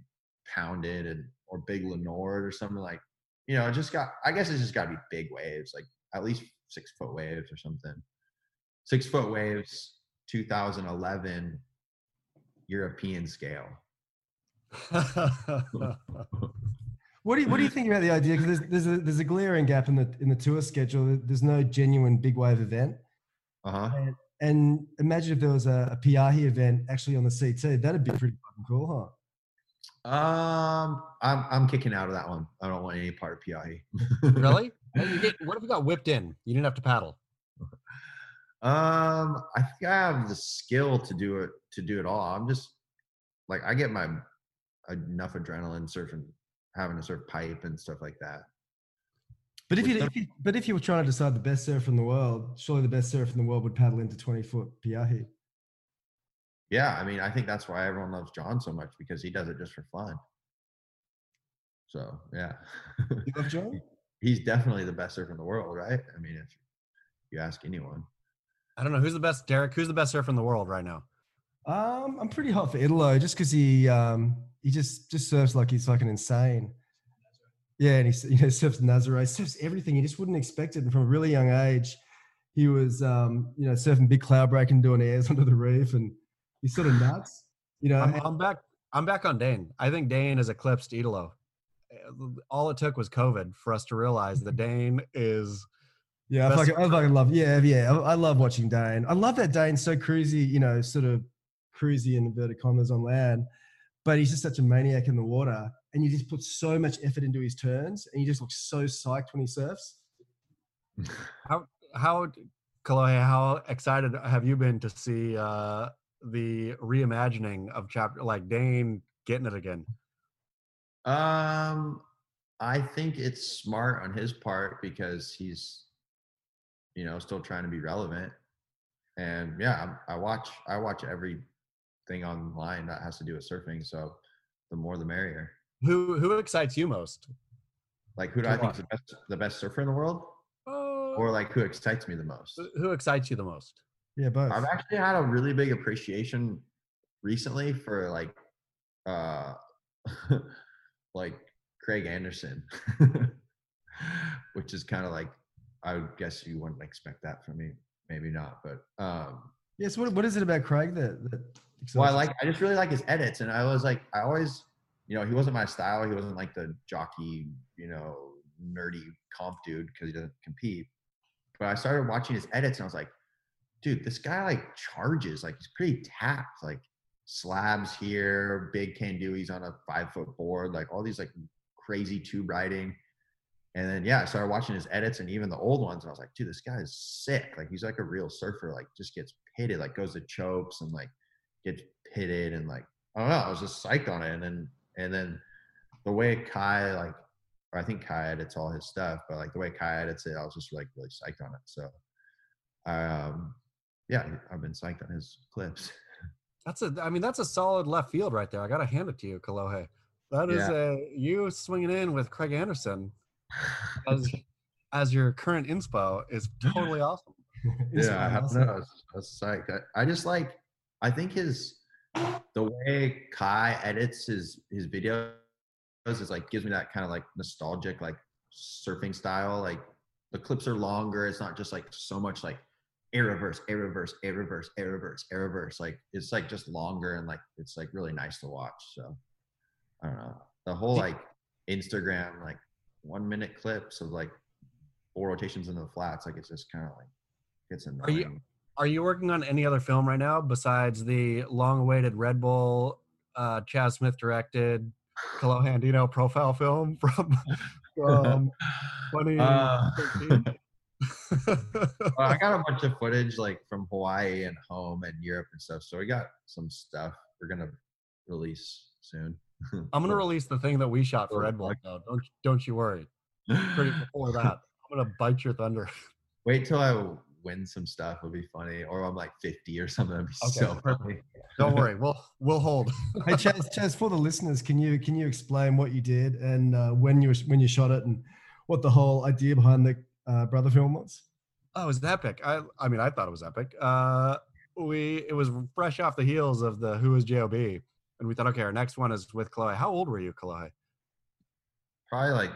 pounded, and or Big Lenord or something like, you know, it just got. I guess it's just got to be big waves, like at least six foot waves or something. Six foot waves, two thousand eleven European scale. What do you, what do you think about the idea? Because there's, there's a, there's a glaring gap in the in the tour schedule. There's no genuine big wave event. Uh-huh. And, and imagine if there was a, a Pe'ahi event actually on the C T. That'd be pretty fucking cool, huh? Um, I'm I'm kicking out of that one. I don't want any part of Pe'ahi. Really? What if, get, what if you got whipped in? You didn't have to paddle. Um, I think I have the skill to do it to do it all. I'm just like I get my enough adrenaline surfing. Having to surf Pipe and stuff like that. But if you, if you, but if you were trying to decide the best surfer in the world, surely the best surfer in the world would paddle into twenty foot Pe'ahi. Yeah, I mean, I think that's why everyone loves John so much, because he does it just for fun. So yeah, you love John? He's definitely the best surfer in the world, right? I mean, if you ask anyone, I don't know who's the best. Derek, who's the best surfer in the world right now? Um, I'm pretty hot for Italo, just because he. Um, He just, just surfs like he's fucking insane. Yeah, and he you know, surfs Nazare, surfs everything. You just wouldn't expect it. And from a really young age, he was, um, you know, surfing big cloud break and doing airs under the reef. And he's sort of nuts. You know, I'm, I'm back I'm back on Dane. I think Dane has eclipsed Italo. All it took was COVID for us to realize that Dane is... Yeah, I fucking, I fucking love... Yeah, yeah, I, I love watching Dane. I love that Dane's so cruisy, you know, sort of cruisy in inverted commas on land. But he's just such a maniac in the water, and you just put so much effort into his turns, and he just looks so psyched when he surfs. How, how, Kolohe, how excited have you been to see uh, the reimagining of chapter, like Dane getting it again? Um, I think it's smart on his part because he's, you know, still trying to be relevant. And yeah, I, I watch, I watch every. Thing online that has to do with surfing, so the more the merrier. Who who excites you most? Like who do I think is the best the best surfer in the world, uh, or like who excites me the most? Who excites you the most? Yeah, both. I've actually had a really big appreciation recently for like, uh, like Craig Anderson, which is kind of like I would guess you wouldn't expect that from me. Maybe not, but um, yes. Yeah, so what what is it about Craig that? that Well, I like, I just really like his edits. And I was like, I always, you know, he wasn't my style. He wasn't like the jockey, you know, nerdy comp dude because he doesn't compete. But I started watching his edits and I was like, dude, this guy like charges, like he's pretty tapped, like slabs here, big Kanduis on a five foot board, like all these like crazy tube riding. And then, yeah, I started watching his edits and even the old ones. And I was like, dude, this guy is sick. Like he's like a real surfer, like just gets pitted, like goes to chokes and like, gets pitted and like I don't know, I was just psyched on it. And then and then the way Kai like or I think Kai edits all his stuff, but like the way Kai edits it, I was just like really psyched on it. So um yeah, I've been psyched on his clips. That's a I mean that's a solid left field right there. I gotta hand it to you, Kolohe. That is yeah. a you swinging in with Craig Anderson as as your current inspo is totally awesome. Yeah, I have no, I was, I was psyched. I, I just like I think his, the way Kai edits his, his videos is like, gives me that kind of like nostalgic, like surfing style. Like the clips are longer. It's not just like so much like air reverse, air reverse, air reverse, air reverse, air reverse. Like it's like just longer and like, it's like really nice to watch. So I don't know. The whole like Instagram, like one minute clips of like four rotations into the flats. Like it's just kind of like, it's annoying. Are you working on any other film right now besides the long-awaited Red Bull, uh, Chaz Smith-directed Kolohe Andino profile film from, from twenty thirteen? Uh, well, I got a bunch of footage like from Hawaii and home and Europe and stuff, so we got some stuff we're going to release soon. I'm going to release the thing that we shot for Red Bull, though. Don't, don't you worry. Pretty before that, I'm going to bite your thunder. Wait till I... win some stuff would be funny, or I'm like fifty or something. That'd be okay. So funny. Don't worry, we'll we'll hold. Hey Chaz, Chaz, for the listeners, can you can you explain what you did and uh, when you when you shot it and what the whole idea behind the uh, brother film was? Oh, it was epic. I I mean, I thought it was epic. Uh, we it was fresh off the heels of the Who Is J O B, and we thought, okay, our next one is with Kolohe. How old were you, Kolohe? Probably like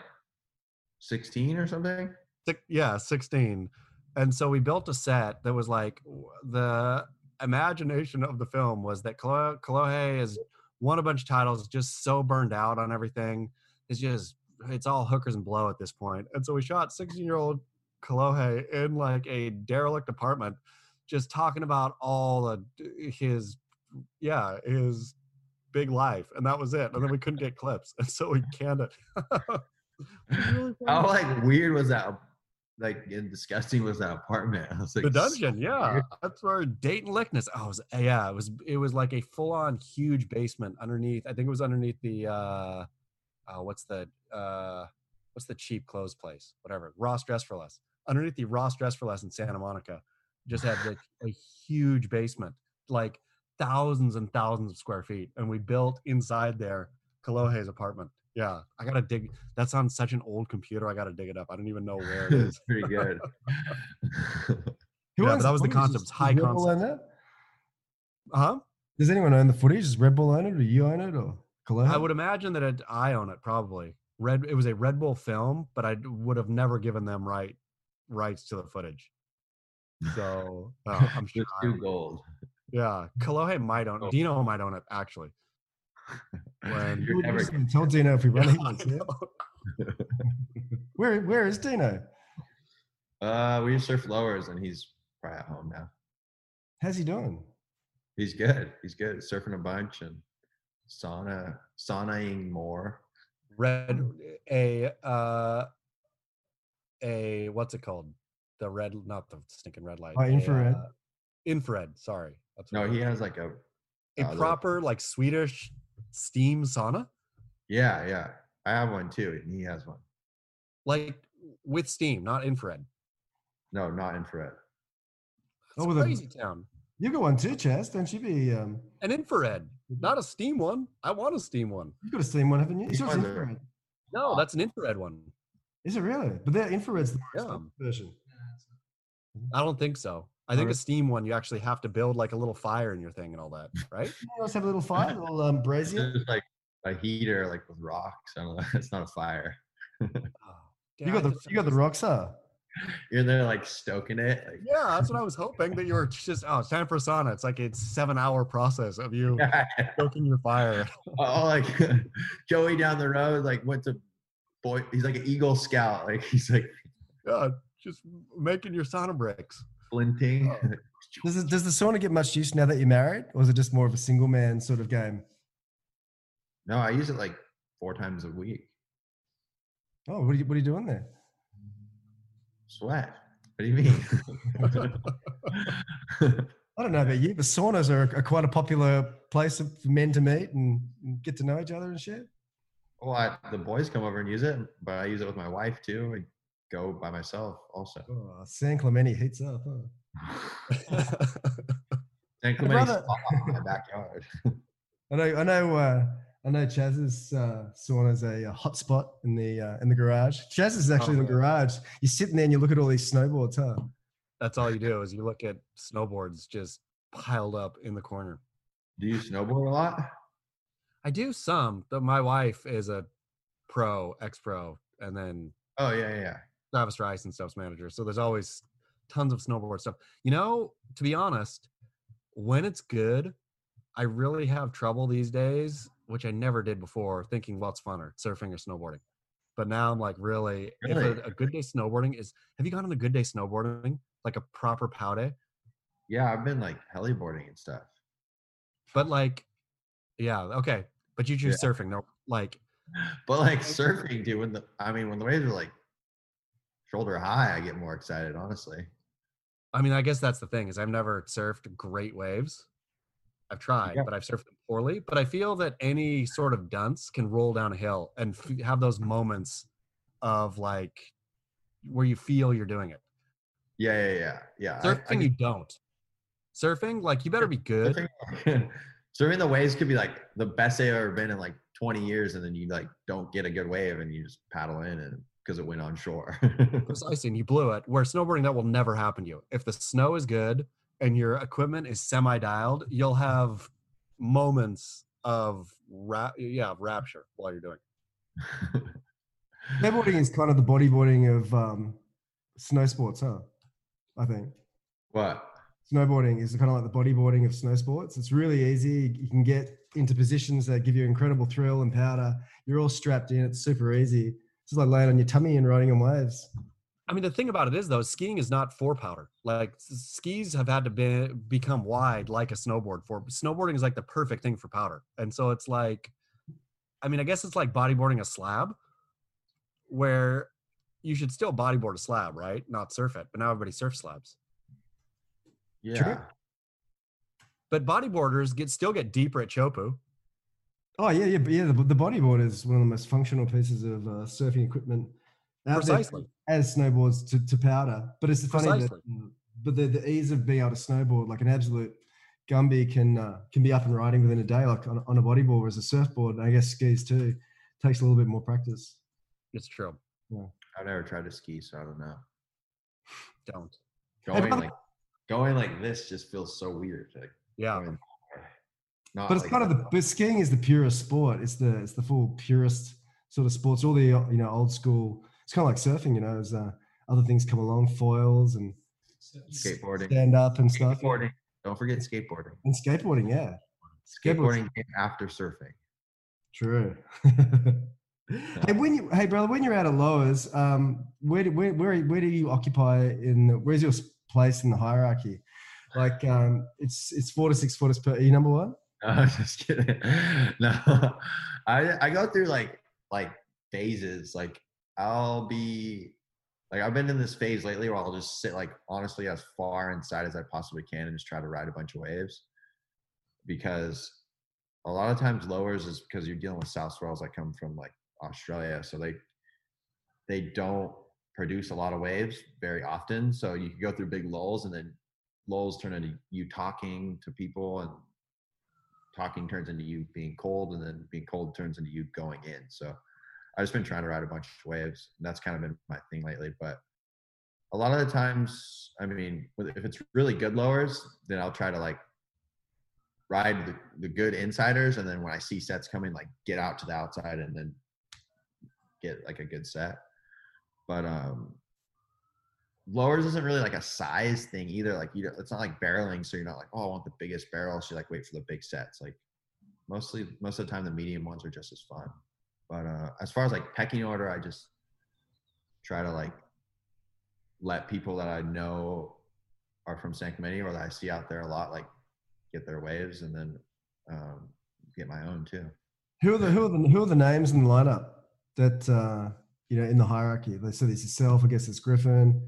sixteen or something. Six, yeah, sixteen. And so we built a set that was like the imagination of the film was that Kolohe, Kolohe has won a bunch of titles, just so burned out on everything. It's just, it's all hookers and blow at this point. And so we shot sixteen-year-old Kolohe in like a derelict apartment, just talking about all of his, yeah, his big life. And that was it. And then we couldn't get clips. And so we canned it. Really how like weird was that? Like, and disgusting was that apartment. I was like, the dungeon, yeah. Weird. That's where Dayton Lickness. Oh, it was, yeah, it was it was like a full-on huge basement underneath. I think it was underneath the uh, uh what's the uh what's the cheap clothes place? Whatever. Ross Dress for Less. Underneath the Ross Dress for Less in Santa Monica. Just had like a huge basement, like thousands and thousands of square feet. And we built inside there Kolohe's apartment. Yeah, I gotta dig. That's on such an old computer. I gotta dig it up. I don't even know where it is. It's pretty good. yeah, but that was the concept. It's high concept. Huh? Does anyone own the footage? Does Red Bull own it, or you own it, or Kolohe? I would imagine that it, I own it probably. Red. It was a Red Bull film, but I would have never given them right rights to the footage. So uh, I'm sure. Two gold. Yeah, Kolohe might own. It. Dino might own it actually. When You're never tell Dino if we run into Where Where is Dino? Uh, we surf Lowers, and he's probably at home now. How's he doing? He's good. He's good. Surfing a bunch and sauna, saunaing more. Red a uh a what's it called? The red, not the stinking red light. Oh, infrared. A, uh, infrared. Sorry. That's no, he has like a a uh, proper like Swedish. Steam sauna? Yeah, yeah. I have one too, and he has one. Like with steam, not infrared. No, not infrared. That's oh, a crazy a, town. You got one too, Chaz. Don't you be um an infrared, not a steam one. I want a steam one. You got a steam one, haven't you? It's infrared. No, that's an infrared one. Is it really? But that infrared's the yeah. version. I don't think so. I think a steam one, you actually have to build like a little fire in your thing and all that, right? You always have a little fire, a little um, brazier. It's like a heater, like with rocks. I don't know. It's not a fire. Oh, yeah, you got the you got the rocks, huh? You're there like stoking it. Like. Yeah, that's what I was hoping that you were just. Oh, it's time for sauna. It's like a seven hour process of you stoking your fire. Oh, like Joey down the road, like went to boy. He's like an Eagle Scout. Like he's like, yeah, just making your sauna breaks. Blinting. Oh. Does, it, does the sauna get much use now that you're married, or is it just more of a single man sort of game? No, I use it like four times a week. Oh, what are you, what are you doing there? Sweat. What do you mean? I don't know about you, but saunas are, are quite a popular place for men to meet and, and get to know each other and shit. Well, I, the boys come over and use it, but I use it with my wife too. I, go by myself also. Oh, San Clemente heats up, huh? San Clemente's all in my backyard. I know, I know, uh, I know Chaz's uh, sauna's a, a hot spot in the uh, in the garage. Chaz is actually oh, in the garage. You're sitting there and you look at all these snowboards, huh? That's all you do is you look at snowboards just piled up in the corner. Do you snowboard a lot? I do some, but my wife is a pro, ex-pro, and then oh yeah, yeah. Travis Rice and stuff's manager. So there's always tons of snowboard stuff. You know, to be honest, when it's good, I really have trouble these days, which I never did before, thinking what's funner, surfing or snowboarding. But now I'm like, really, really? If a, a good day snowboarding is, have you gone on a good day snowboarding? Like a proper pow day? Yeah, I've been like heliboarding and stuff. But like, yeah, okay. But you choose yeah. surfing. No, like. But like surfing, dude, when the, I mean, when the waves are like, shoulder high, I get more excited, honestly. I mean, I guess that's the thing is I've never surfed great waves. I've tried, yeah. but I've surfed them poorly. But I feel that any sort of dunce can roll down a hill and f- have those moments of like where you feel you're doing it. Yeah, yeah, yeah. yeah. Surfing, I, I, you don't. Surfing, like you better be good. Surfing, surfing the waves could be like the best they've ever been in like twenty years, and then you like don't get a good wave and you just paddle in and. Because it went on shore. It was icy and you blew it. Where snowboarding, that will never happen to you. If the snow is good and your equipment is semi-dialed, you'll have moments of ra- yeah rapture while you're doing it. Snowboarding is kind of the bodyboarding of um, snow sports, huh? I think. What? snowboarding is kind of like the bodyboarding of snow sports. It's really easy. You can get into positions that give you incredible thrill and powder. You're all strapped in. It's super easy. It's just like laying on your tummy and riding on waves. I mean, the thing about it is, though, skiing is not for powder. Like, skis have had to be, become wide like a snowboard. For snowboarding is like the perfect thing for powder. And so it's like, I mean, I guess it's like bodyboarding a slab, where you should still bodyboard a slab, right? Not surf it. But now everybody surfs slabs. Yeah. True. But bodyboarders get still get deeper at Teahupo'o. Oh yeah, yeah, yeah. The, the bodyboard is one of the most functional pieces of uh, surfing equipment. Precisely. As snowboards to, to powder, but it's funny that, but the, the ease of being able to snowboard, like an absolute Gumby can uh, can be up and riding within a day, like on, on a bodyboard, whereas a surfboard, and I guess skis too, takes a little bit more practice. It's true. Yeah. I've never tried to ski, so I don't know. Don't. Going like going like this just feels so weird. Like, yeah. Going, not but it's like kind of the but skiing is the purest sport. It's the it's the full purest sort of sports. All the you know old school. It's kind of like surfing, you know, as uh, other things come along, foils and skateboarding, stand up and stuff. Skateboarding. Don't forget skateboarding. And skateboarding, yeah. Skateboarding, skateboarding after surfing. True. Hey, when you, hey, brother, when you're out at Lowers, um, where, do, where, where, where do you occupy in? The, where's your place in the hierarchy? Like, um, it's it's four to six footers per. Are you number one? No, I'm just kidding. No, I I go through like like phases. Like I'll be like I've been in this phase lately where I'll just sit like honestly as far inside as I possibly can and just try to ride a bunch of waves, because a lot of times Lowers is because you're dealing with south swirls. I come from like Australia, so they they don't produce a lot of waves very often, so you can go through big lulls, and then lulls turn into you talking to people, and talking turns into you being cold, and then being cold turns into you going in. So I've just been trying to ride a bunch of waves, and that's kind of been my thing lately. But a lot of the times, I mean, if it's really good Lowers, then I'll try to like ride the, the good insiders, and then when I see sets coming, like get out to the outside and then get like a good set. But um Lowers isn't really like a size thing either. Like you, it's not like barreling, so you're not like, oh, I want the biggest barrel, so you like wait for the big sets. Like mostly most of the time the medium ones are just as fun. But uh as far as like pecking order, I just try to like let people that I know are from San Clemente or that I see out there a lot like get their waves, and then um get my own too. Who are the who are the who are the names in the lineup that uh you know in the hierarchy? They said it's yourself, I guess it's Griffin,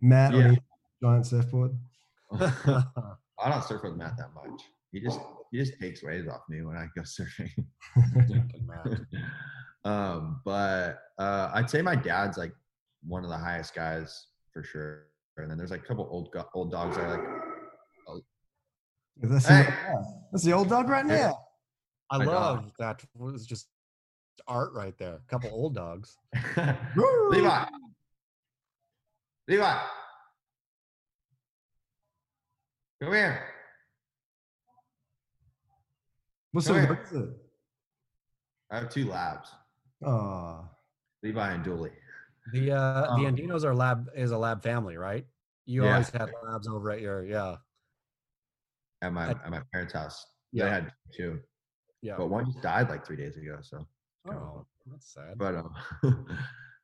Matt yeah. on his giant surfboard. I don't surf with Matt that much. He just he just takes waves off me when I go surfing. um but uh I'd say my dad's like one of the highest guys for sure, and then there's like a couple old old dogs that are like oh. that's, hey. the, that's the old dog right now. Hey. I my love dog. That was just art right there. A couple old dogs. Levi. Levi. Come here. What's Come up? Here. I have two labs. Oh. Levi and Dooley. The uh um, the Andinos are lab is a lab family, right? You yeah. always had labs over at your yeah. At my at, at my parents' house. Yeah. They had two. Yeah. But one just died like three days ago, so oh, that's sad. But um,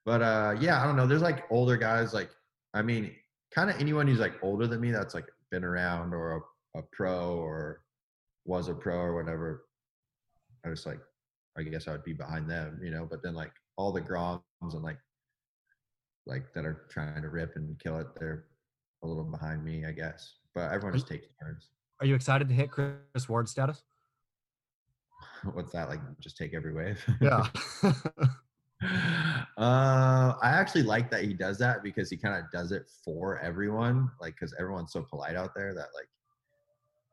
but uh, yeah, I don't know. There's like older guys, like I mean, kind of anyone who's like older than me that's like been around or a, a pro or was a pro or whatever. I was like, I guess I would be behind them, you know. But then like all the groms and like like that are trying to rip and kill it, they're a little behind me, I guess. But everyone just takes turns. Are you excited to hit Chris Ward's status? What's that like? Just take every wave. Yeah. uh, I actually like that he does that, because he kind of does it for everyone. Like, because everyone's so polite out there that like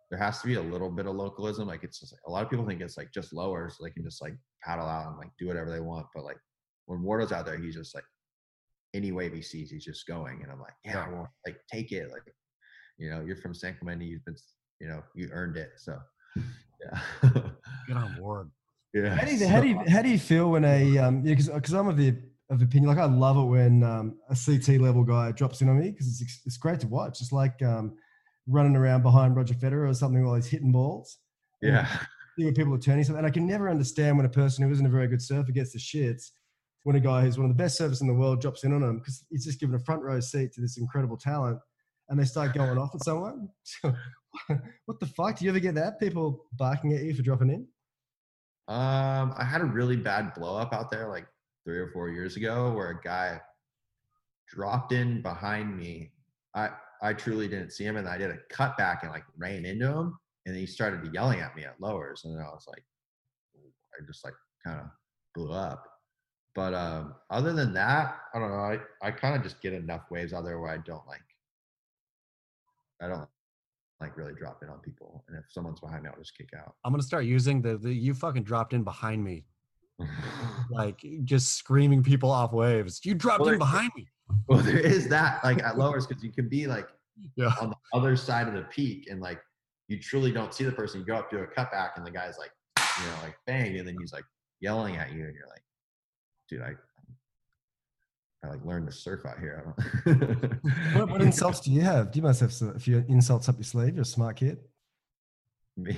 there has to be a little bit of localism. Like, it's just like, a lot of people think it's like just Lowers, so they can just like paddle out and like do whatever they want. But like when Wardo's out there, he's just like any wave he sees, he's just going. And I'm like, yeah, well, like take it. Like, you know, you're from San Clemente. You've been, you know, you earned it. So. Yeah. Get on board. Yeah. How do you how do you, how do you feel when a um? Because yeah, because I'm of the of opinion, like I love it when um a C T level guy drops in on me, because it's it's great to watch. It's like um running around behind Roger Federer or something while he's hitting balls. Yeah. See where people are turning something. And I can never understand when a person who isn't a very good surfer gets the shits, when a guy who's one of the best surfers in the world drops in on him, because he's just given a front row seat to this incredible talent, and they start going off at someone. So, what the fuck? Do you ever get that? People barking at you for dropping in? Um, I had a really bad blow up out there like three or four years ago where a guy dropped in behind me. I, I truly didn't see him, and I did a cutback and like ran into him, and he started yelling at me at Lowers, and I was like, I just like kind of blew up. But um, other than that, I don't know. I, I kind of just get enough waves out there where I don't like, I don't like really drop in on people. And if someone's behind me, I'll just kick out. I'm going to start using the, the you fucking dropped in behind me. Like just screaming people off waves. You dropped well, in behind me. Well, there is that like at Lowers, because you can be like yeah. on the other side of the peak and like you truly don't see the person. You go up to a cutback and the guy's like, you know, like bang. And then he's like yelling at you and you're like, dude, I, I like learned to surf out here. I don't what, what insults do you have? Do you must have some, a few insults up your sleeve? You're a smart kid. Me,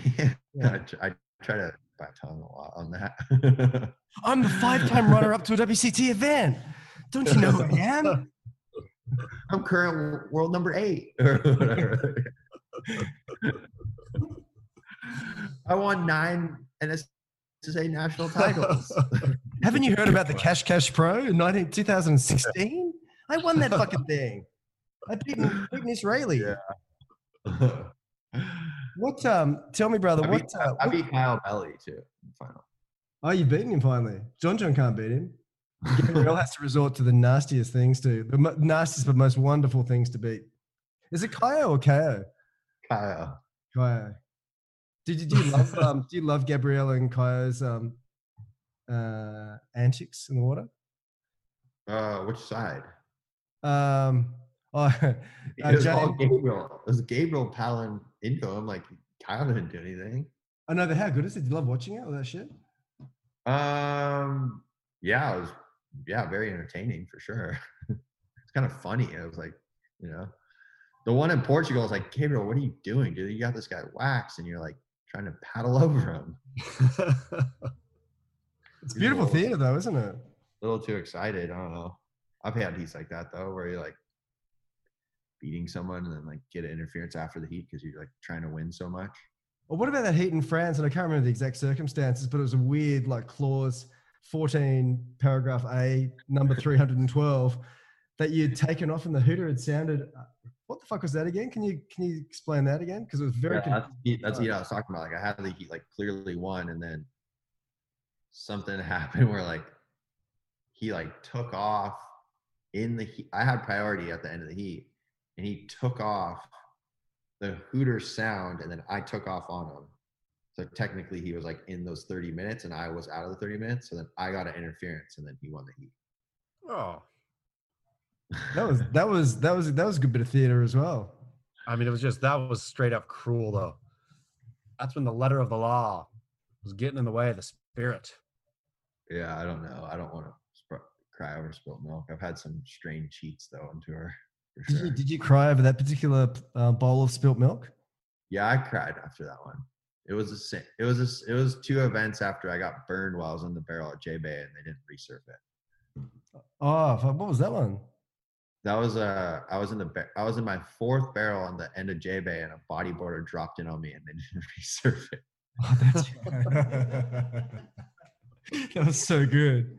yeah. I, I try to bite my tongue a lot on that. I'm the five-time runner-up to a W C T event. Don't you know who I am? I'm current world number eight or whatever. I won nine N S S A national titles. Haven't you heard about the Cascais Pro in two thousand sixteen? I won that fucking thing. I beat an Israeli. Yeah. What? Um, tell me, brother. I what? Beat, uh, I what, beat Kyle Belly too. In the final. Oh, you've beaten him finally. John John can't beat him. Gabriel has to resort to the nastiest things to the mo- nastiest but most wonderful things to beat. Is it Kaio or K O? Kaio. Kaio. Did you do you love um, do you love Gabriel and Kaio's um? uh antics in the water? Uh which side? Um oh uh, it was Jane, all Gabriel. It was Gabriel Palin info. I'm like, Kyle didn't do anything. I know, but how good is it? Did you love watching it, all that shit? Um yeah, it was yeah, very entertaining for sure. It's kind of funny. I was like, you know. The one in Portugal is like, Gabriel, what are you doing, dude? You got this guy waxed and you're like trying to paddle over him. It's beautiful little, theater though, isn't it? A little too excited. I don't know. I've had heats like that though, where you're like beating someone and then like get an interference after the heat because you're like trying to win so much. Well, what about that heat in France? And I can't remember the exact circumstances, but it was a weird like clause fourteen, paragraph A, number three hundred twelve, that you'd taken off and the hooter had sounded. What the fuck was that again? Can you can you explain that again? Because it was very. Yeah, that's that's what I was talking about. Like I had the heat like clearly won, and then something happened where like he like took off in the heat. I had priority at the end of the heat and he took off the hooter sound and then I took off on him. So technically he was like in those thirty minutes and I was out of the thirty minutes. So then I got an interference and then he won the heat. Oh, that was, that was, that was, that was a good bit of theater as well. I mean, it was just, that was straight up cruel though. That's when the letter of the law was getting in the way of the spirit. Yeah, I don't know. I don't want to sp- cry over spilt milk. I've had some strange cheats though on tour. For sure. Did you, did you cry over that particular uh, bowl of spilt milk? Yeah, I cried after that one. It was a it was a, it was two events after I got burned while I was in the barrel at J Bay, and they didn't resurf it. Oh, what was that one? That was uh I was in the I was in my fourth barrel on the end of J Bay, and a bodyboarder dropped in on me, and they didn't resurf it. Oh, that's. That was so good.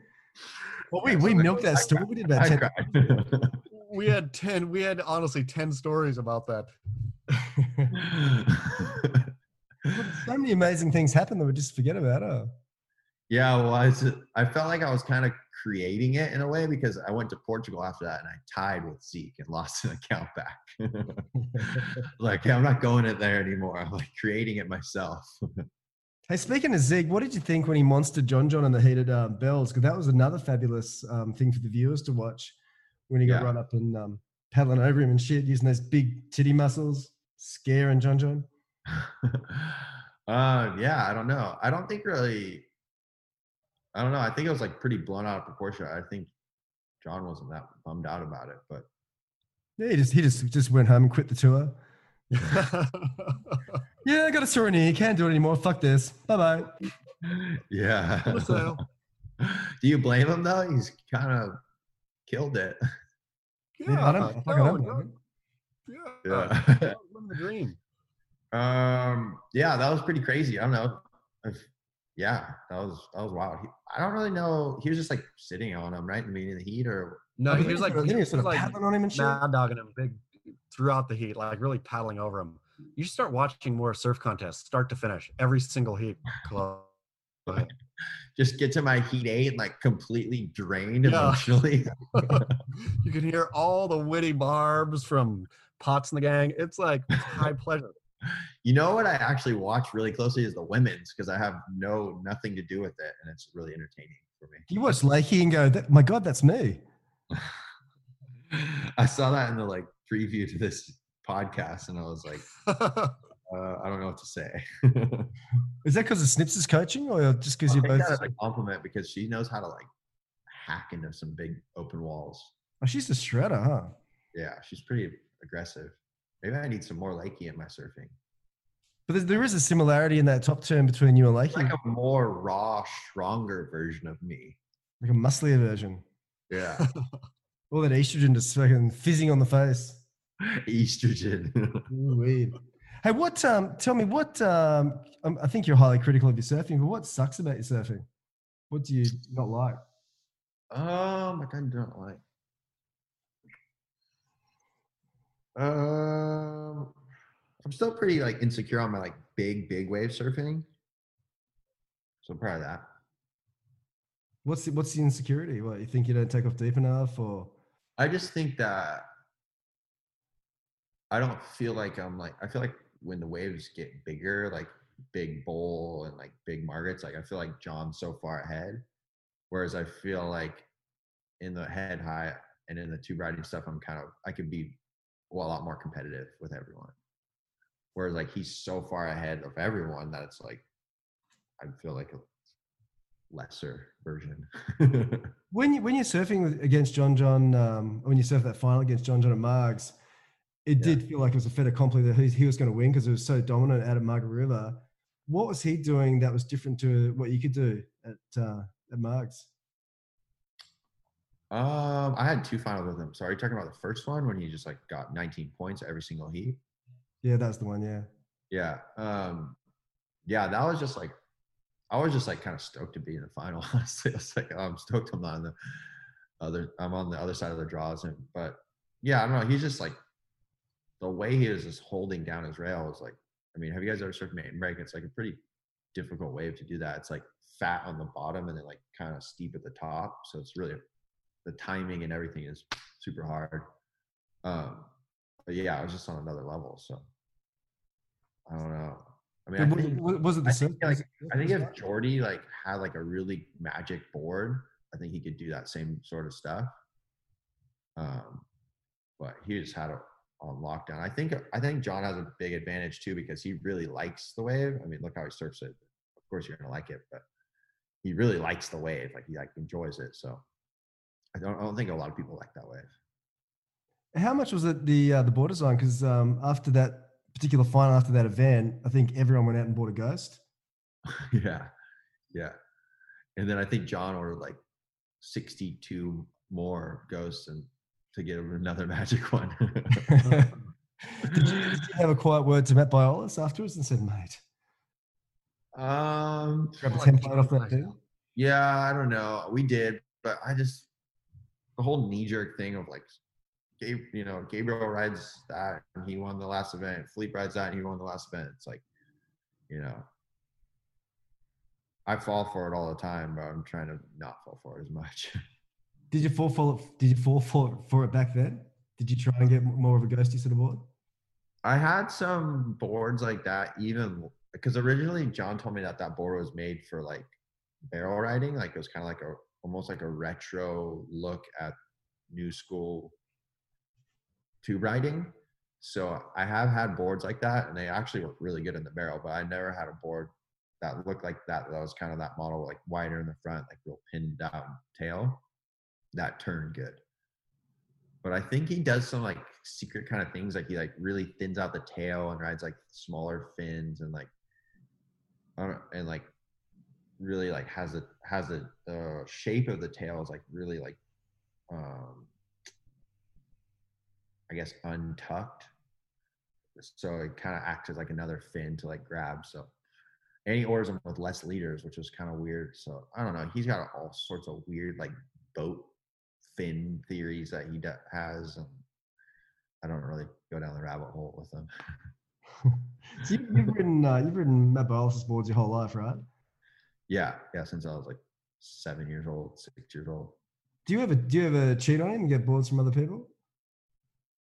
Well, we, we milked that story. We did about ten. We had ten. We had honestly ten stories about that. So many amazing things happened that we just forget about. Oh. Yeah, well, I, was, I felt like I was kind of creating it in a way because I went to Portugal after that and I tied with Zeke and lost an account back. Like, yeah, I'm not going in there anymore. I'm like creating it myself. Hey, speaking of Zig, what did you think when he monstered John John in the heated uh, Bells? Because that was another fabulous um, thing for the viewers to watch when he got yeah. run up and um, paddling over him and shit, using those big titty muscles, scaring John John. uh, yeah, I don't know. I don't think really. I don't know. I think it was like pretty blown out of proportion. I think John wasn't that bummed out about it, but yeah, he just he just just went home and quit the tour. Yeah, I got a sore knee. Can't do it anymore. Fuck this. Bye-bye. Yeah. Do you blame him, though? He's kind of killed it. Yeah. yeah I don't, no, no, no. Yeah. yeah. Living the dream. Um, yeah, that was pretty crazy. I don't know. If, yeah, that was that was wild. He, I don't really know. He was just like sitting on him, right? I mean, in the heat or no? He was like, he was sort of like paddling on him and shit, mad dogging him big throughout the heat, like really paddling over him. You should start watching more surf contests, start to finish, every single heat. Just get to my heat eight, like completely drained yeah. emotionally. You can hear all the witty barbs from Potts and the gang. It's like high pleasure. You know what I actually watch really closely is the women's, because I have no nothing to do with it, and it's really entertaining for me. You watch Lakey and go, "My God, that's me." I saw that in the like preview to this podcast, and I was like, uh, "I don't know what to say." Is that because of Snips's coaching, or just because you both? That's a compliment because she knows how to like hack into some big open walls. Oh, she's a shredder, huh? Yeah, she's pretty aggressive. Maybe I need some more Lakey in my surfing. But there is a similarity in that top turn between you and Lakey. Like a more raw, stronger version of me. Like a musclier version. Yeah. All that estrogen just fucking fizzing on the face. Estrogen. Weird. Hey, what, um, tell me what, um, I think you're highly critical of your surfing, but what sucks about your surfing? What do you not like? Um, I kind of don't like. Um, I'm still pretty like insecure on my like big, big wave surfing. So I'm proud of that. What's the, what's the insecurity? What, you think you don't take off deep enough, or? I just think that I don't feel like I'm like, I feel like when the waves get bigger, like big bowl and like big Margaret's, like I feel like John's so far ahead. Whereas I feel like in the head high and in the tube riding stuff, I'm kind of, I could be, well, a lot more competitive with everyone. Whereas like he's so far ahead of everyone that it's like I feel like a lesser version. When you when you're surfing with, against John John, um, when you surf that final against John John and Margs, it yeah. did feel like it was a fait accompli that he, he was going to win because it was so dominant out of Margaret River. What was he doing that was different to what you could do at uh, at Margs? Um, I had two finals with him. So are you talking about the first one when he just like got nineteen points every single heat? Yeah, that's the one. Yeah. Yeah. Um, yeah, that was just like, I was just like kind of stoked to be in the final. Honestly, I was like, oh, I'm stoked I'm not on the other, I'm on the other side of the draws. And, but yeah, I don't know. He's just like, the way he was just holding down his rail was like, I mean, have you guys ever surfed main break? It's like a pretty difficult wave to do that. It's like fat on the bottom and then like kind of steep at the top. So it's really, the timing and everything is super hard. Um, but yeah, I was just on another level. So I don't know. I mean, I think, was it the same? I think, like, I think if Jordy like had like a really magic board, I think he could do that same sort of stuff. Um, but he just had it on lockdown. I think, I think John has a big advantage too, because he really likes the wave. I mean, look how he surfs it. Of course you're going to like it, but he really likes the wave. Like he like enjoys it. So I don't, I don't think a lot of people like that wave. How much was it the uh, the board design? Because um, after that particular final, after that event, I think everyone went out and bought a ghost. Yeah, yeah. And then I think John ordered like sixty-two more ghosts and to get another magic one. Did you have a quiet word to Matt Biolas afterwards and said, "Mate, um, grab a template off that deal." Yeah, I don't know. We did, but I just. The whole knee-jerk thing of like, Gabe, you know, Gabriel rides that and he won the last event. Felipe rides that and he won the last event. It's like, you know, I fall for it all the time, but I'm trying to not fall for it as much. Did you fall for it? Did you fall for for it back then? Did you try and get more of a ghosty sort of board? I had some boards like that, even because originally John told me that that board was made for like barrel riding, like it was kind of like a. almost like a retro look at new school tube riding. So I have had boards like that and they actually work really good in the barrel, but I never had a board that looked like that. That was kind of that model, like wider in the front, like real pinned down tail that turned good. But I think he does some like secret kind of things, like he like really thins out the tail and rides like smaller fins and like I don't know, and like really like has a has a uh, shape of the tail is like really like um I guess untucked, so it kind of acts as like another fin to like grab. So and he orders them with less leaders, which is kind of weird. So I don't know, he's got all sorts of weird like boat fin theories that he has, and I don't really go down the rabbit hole with them. So you, you've ridden uh, you've ridden Matt Bialas' boards your whole life, right? Yeah, yeah. Since I was like seven years old, six years old. Do you ever do you ever cheat on him and get boards from other people?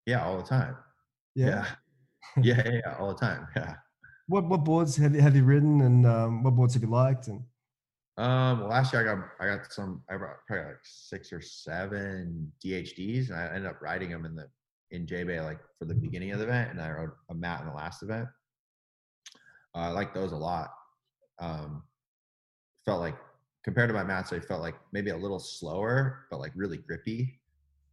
Yeah, all the time. Yeah, yeah, yeah, yeah, all the time. Yeah. What what boards have you, have you ridden, and um, what boards have you liked? And um, well, last year I got I got some I brought probably like six or seven D H Ds, and I ended up riding them in the in J-Bay like for the beginning of the event, and I rode a mat in the last event. Uh, I liked those a lot. Um, felt like compared to my mats, they felt like maybe a little slower, but like really grippy.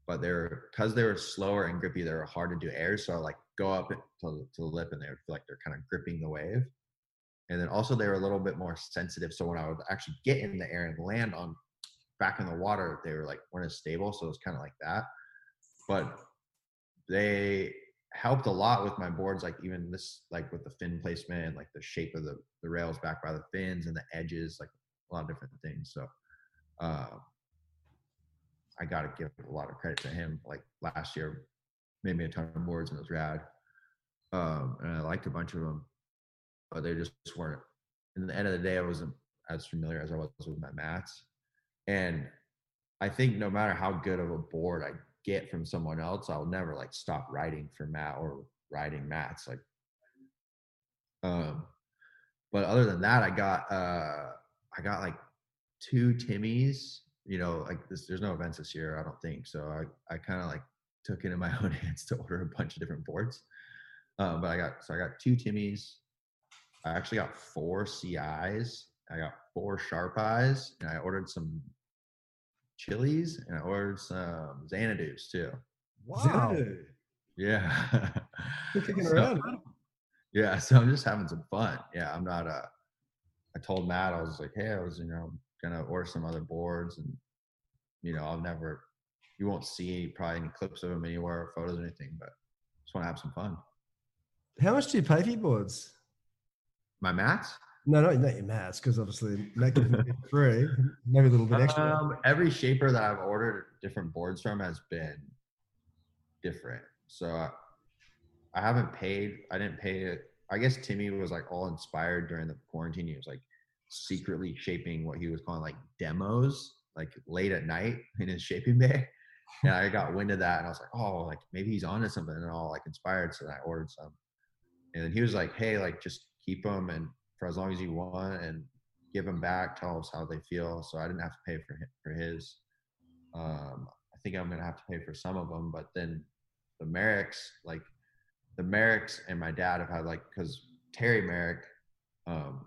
But they're because they were slower and grippy, they were hard to do airs. So I like go up to, to the lip, and they would feel like they're kind of gripping the wave. And then also they were a little bit more sensitive. So when I would actually get in the air and land on back in the water, they were like weren't as stable. So it was kind of like that. But they helped a lot with my boards, like even this, like with the fin placement, like the shape of the, the rails back by the fins and the edges, like a lot of different things. So uh, I got to give a lot of credit to him. Like last year, made me a ton of boards and it was rad. Um, and I liked a bunch of them, but they just weren't. In the end of the day, I wasn't as familiar as I was with my mats. And I think no matter how good of a board I get from someone else, I'll never like stop riding for mat or riding mats. Like, um, but other than that, I got, uh, I got like two Timmies, you know, like this, there's no events this year, I don't think. So I, I kind of like took it in my own hands to order a bunch of different boards. Uh, but I got, so I got two Timmies. I actually got four C Is. I got four Sharp Eyes, and I ordered some Chilies, and I ordered some Xanadus too. Wow. Xanadu. Yeah. You're kicking so, around. Yeah. So I'm just having some fun. Yeah. I'm not uh I told Matt, I was like, hey, I was, you know, gonna order some other boards, and you know, I'll never you won't see probably any clips of them anywhere or photos or anything, but just want to have some fun. How much do you pay for your boards? My mats? No, no, not your mats, because obviously Mac can get free, maybe a little bit extra. Um, every shaper that I've ordered different boards from has been different. So I, I haven't paid. I didn't pay it. I guess Timmy was like all inspired during the quarantine. He was like secretly shaping what he was calling like demos, like late at night in his shaping bay. And I got wind of that, and I was like, oh, like maybe he's onto something, and all like inspired. So I ordered some, and then he was like, hey, like just keep them and for as long as you want, and give them back, tell us how they feel. So I didn't have to pay for him, for his. Um, I think I'm going to have to pay for some of them, but then the Merricks, like the Merricks and my dad have had like, cause Terry Merrick, um,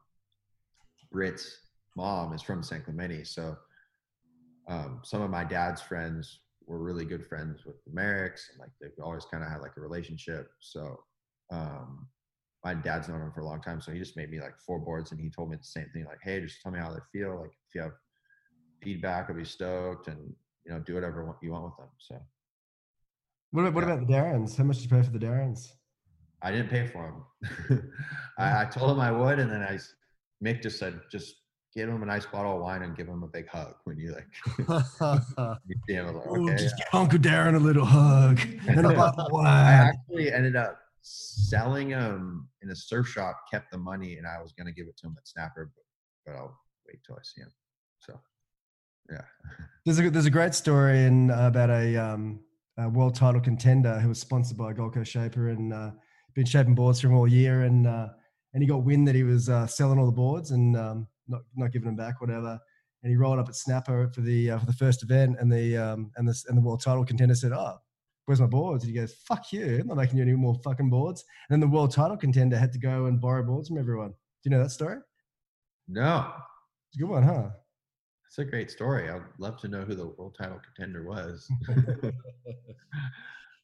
Britt's mom is from San Clemente. So um, some of my dad's friends were really good friends with the Merricks, and like they've always kind of had like a relationship. So, um, my dad's known him for a long time, so he just made me like four boards, and he told me the same thing, like, hey, just tell me how they feel. Like if you have feedback, I'll be stoked, and you know, do whatever you want with them. So what about, yeah. What about the Darrens? How much did you pay for the Darrens? I didn't pay for them. I, I told him I would, and then I Mick just said, just give him a nice bottle of wine and give him a big hug when you like, you know, like, okay, just yeah. Give Uncle Darren a little hug and a bottle of wine. I actually ended up selling them in a surf shop, kept the money, and I was going to give it to him at Snapper, but, but I'll wait till I see him. So yeah, there's a there's a great story in uh, about a, um, a world title contender who was sponsored by a Gold Coast shaper, and uh, been shaping boards for him all year, and uh, and he got wind that he was uh, selling all the boards and um, not not giving them back, whatever. And he rolled up at Snapper for the uh, for the first event, and the um, and the and the world title contender said, "Oh, where's my boards?" And he goes, "Fuck you, I'm not making you any more fucking boards." And then the world title contender had to go and borrow boards from everyone. Do you know that story? No. It's a good one, huh? It's a great story. I'd love to know who the world title contender was.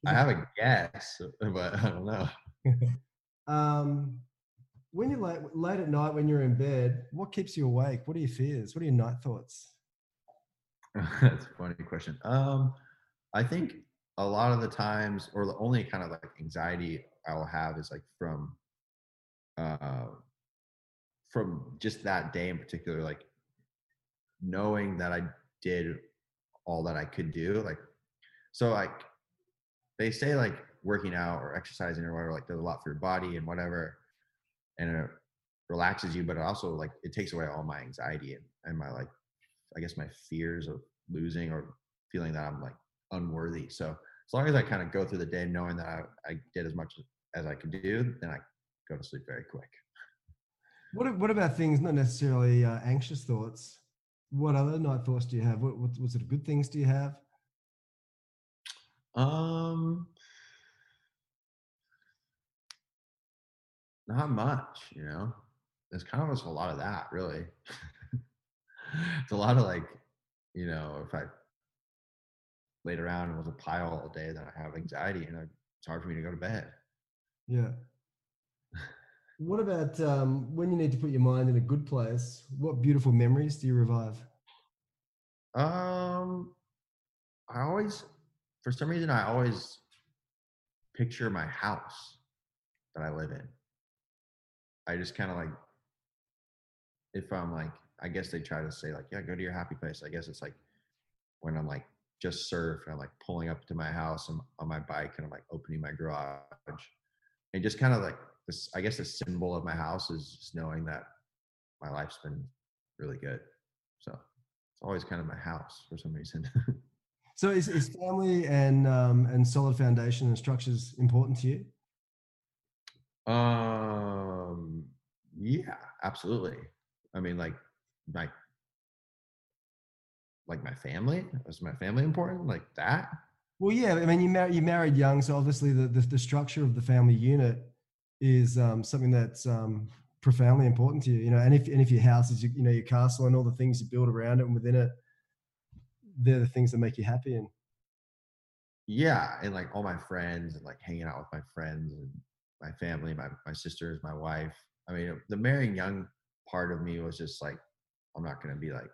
I have a guess, but I don't know. Um, when you're late, late at night, when you're in bed, what keeps you awake? What are your fears? What are your night thoughts? That's a funny question. Um, I think a lot of the times, or the only kind of like anxiety I will have is like from, uh, from just that day in particular, like knowing that I did all that I could do. Like, so like they say like working out or exercising or whatever, like there's a lot for your body and whatever, and it relaxes you, but it also like, it takes away all my anxiety and, and my like, I guess my fears of losing or feeling that I'm like unworthy. So as long as I kind of go through the day knowing that I, I did as much as I could do, then I go to sleep very quick. What What about things, not necessarily uh, anxious thoughts? What other night thoughts do you have? What, what, what sort of good things do you have? Um, not much, you know. There's kind of just a lot of that, really. It's a lot of like, you know, if I laid around and was a pile all day, then I have anxiety and it's hard for me to go to bed. Yeah. What about um, when you need to put your mind in a good place, what beautiful memories do you revive? Um, I always, for some reason, I always picture my house that I live in. I just kind of like, if I'm like, I guess they try to say like, yeah, go to your happy place. I guess it's like when I'm like just surf and I'm like pulling up to my house and on my bike and I'm like opening my garage and just kind of like, I guess the symbol of my house is just knowing that my life's been really good. So it's always kind of my house for some reason. So is, is family and um, and solid foundation and structures important to you? Um, yeah, absolutely. I mean, like my like my family. Is my family important? Like that? Well, yeah. I mean, you mar- you married young, so obviously the, the the structure of the family unit is um, something that's um, profoundly important to you, you know, and if and if your house is, you know, your castle and all the things you build around it and within it, they're the things that make you happy. And yeah, and like all my friends and like hanging out with my friends and my family, my, my sisters, my wife. I mean, the marrying young part of me was just like, I'm not going to be like,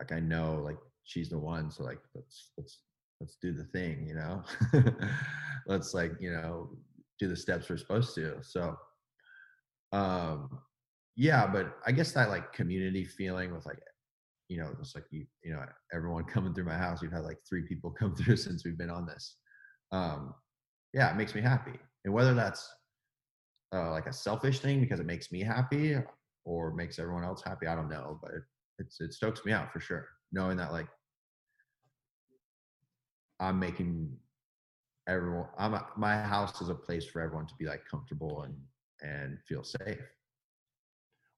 like I know like she's the one. So like, let's, let's, let's do the thing, you know, let's like, you know, do the steps we're supposed to. So, um, yeah, but I guess that like community feeling with like, you know, it's like, you, you know, everyone coming through my house, we've had like three people come through since we've been on this. Um, yeah, it makes me happy. And whether that's uh, like a selfish thing because it makes me happy or makes everyone else happy, I don't know, but it, it's, it stokes me out for sure. Knowing that like I'm making everyone, I'm a, my house is a place for everyone to be like comfortable and, and feel safe.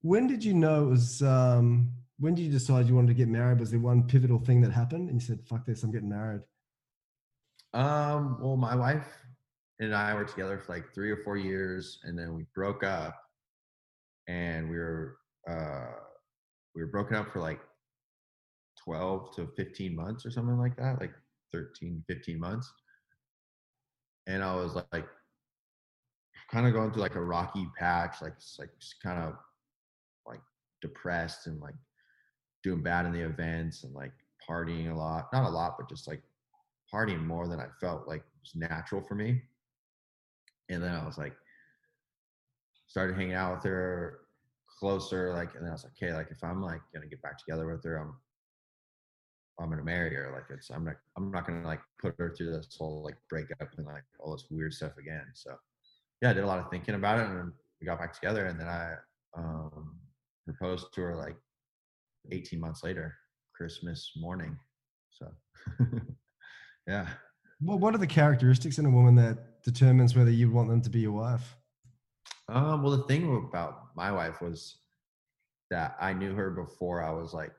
When did you know it was, um, when did you decide you wanted to get married? Was there one pivotal thing that happened and you said, fuck this, I'm getting married? Um, well, my wife and I were together for like three or four years and then we broke up and we were, uh, we were broken up for like twelve to fifteen months or something like that, like thirteen, fifteen months. And I was like, kind of going through like a rocky patch, like like kind of like depressed and like doing bad in the events and like partying a lot, not a lot, but just like partying more than I felt like was natural for me. And then I was like, started hanging out with her closer, like, and then I was like, okay, like if I'm like gonna get back together with her, I'm I'm going to marry her. Like it's, I'm not, I'm not going to like put her through this whole like breakup and like all this weird stuff again. So yeah, I did a lot of thinking about it and we got back together and then I, um, proposed to her like eighteen months later, Christmas morning. So yeah. Well, what are the characteristics in a woman that determines whether you want them to be your wife? Um, well, the thing about my wife was that I knew her before I was like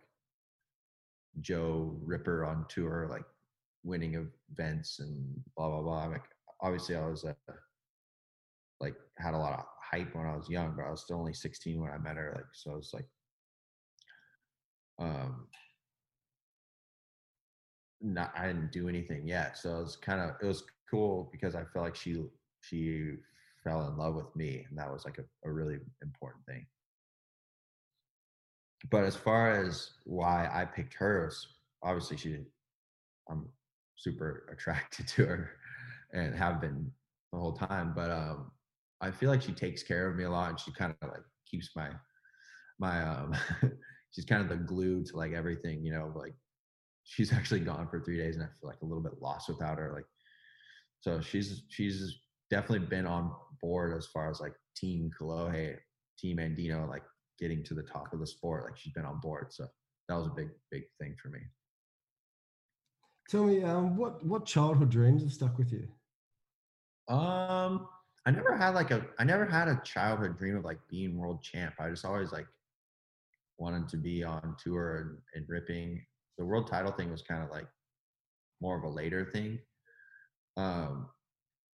Joe Ripper on tour, like winning events and blah blah blah. Like obviously I was uh, like had a lot of hype when I was young, but I was still only sixteen when I met her. Like so I was like um, not, I didn't do anything yet. So it was kind of, it was cool because I felt like she, she fell in love with me, and that was like a, a really important thing. But as far as why I picked her, obviously she didn't, I'm super attracted to her and have been the whole time. But um, I feel like she takes care of me a lot, and she kind of like keeps my, my, um, she's kind of the glue to like everything, you know, like she's actually gone for three days and I feel like a little bit lost without her. Like, so she's, she's definitely been on board as far as like team Kolohe, team Andino, like getting to the top of the sport. Like she's been on board. So that was a big, big thing for me. Tell me, um, what, what childhood dreams have stuck with you? Um, I never had like a, I never had a childhood dream of like being world champ. I just always like wanted to be on tour and, and ripping. The world title thing was kind of like more of a later thing. Um,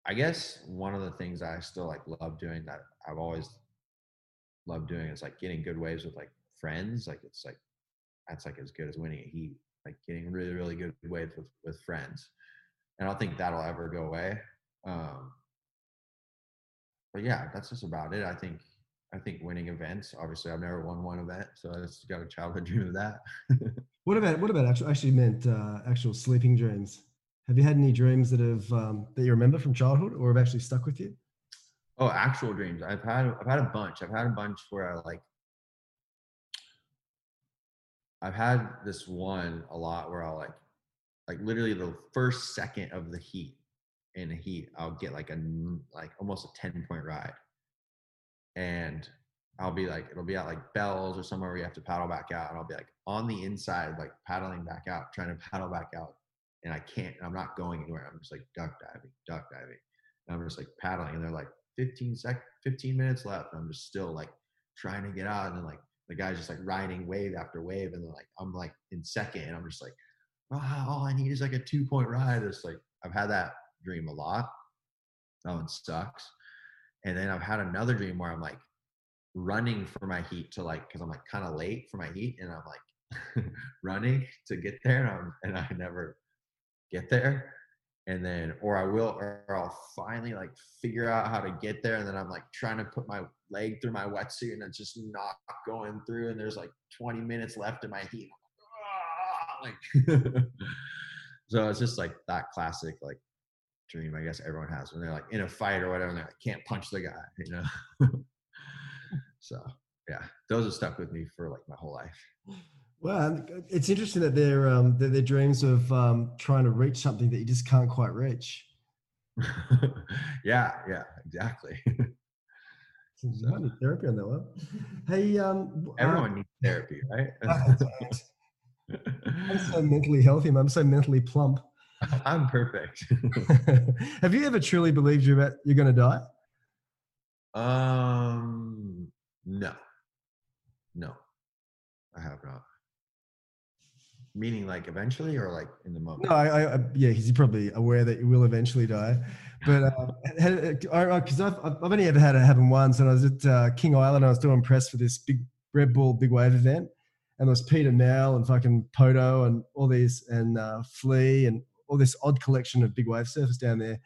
I guess one of the things I still like love doing that I've always loved doing is like getting good waves with like friends. Like it's like, that's like as good as winning a heat, like getting really, really good waves with, with friends. And I don't think that'll ever go away. Um, but yeah, that's just about it. I think, I think winning events, obviously I've never won one event, so I just got a childhood dream of that. What about, what about actual, actually meant uh, actual sleeping dreams? Have you had any dreams that have, um, that you remember from childhood or have actually stuck with you? Oh, actual dreams. I've had, I've had a bunch. I've had a bunch where I like, I've had this one a lot where I'll like, like literally the first second of the heat, in a heat, I'll get like a like almost a ten point ride, and I'll be like, it'll be at like Bells or somewhere where you have to paddle back out, and I'll be like on the inside, like paddling back out, trying to paddle back out, and I can't, and I'm not going anywhere. I'm just like duck diving, duck diving, and I'm just like paddling, and they're like fifteen sec, fifteen minutes left, and I'm just still like trying to get out, and then like the guy's just like riding wave after wave, and they're like, I'm like in second, and I'm just like, wow, all I need is like a two point ride. It's like I've had that dream a lot. That one sucks. And then I've had another dream where I'm like running for my heat to like, because I'm like kind of late for my heat, and I'm like running to get there, and, I'm, and I never get there. And then, or I will, or I'll finally like figure out how to get there, and then I'm like trying to put my leg through my wetsuit, and it's just not going through, and there's like twenty minutes left in my heat. Like, so it's just like that classic like dream I guess everyone has when they're like in a fight or whatever, and they like, can't punch the guy, you know. So yeah, those have stuck with me for like my whole life. Well, it's interesting that they're um that their dreams of um trying to reach something that you just can't quite reach. yeah yeah exactly. So, I need therapy on that one. Hey, um everyone uh, needs therapy, right? I'm so mentally healthy, I'm so mentally plump. I'm perfect. Have you ever truly believed you're about, you're going to die? Um, no, no, I have not. Meaning like eventually or like in the moment? No, I, I yeah, he's probably aware that you will eventually die. But because uh, I've, I've only ever had it happen once, and I was at uh, King Island. I was doing press for this big Red Bull big wave event, and there was Peter Nell and fucking Poto and all these, and uh, Flea and all this odd collection of big wave surfers down there.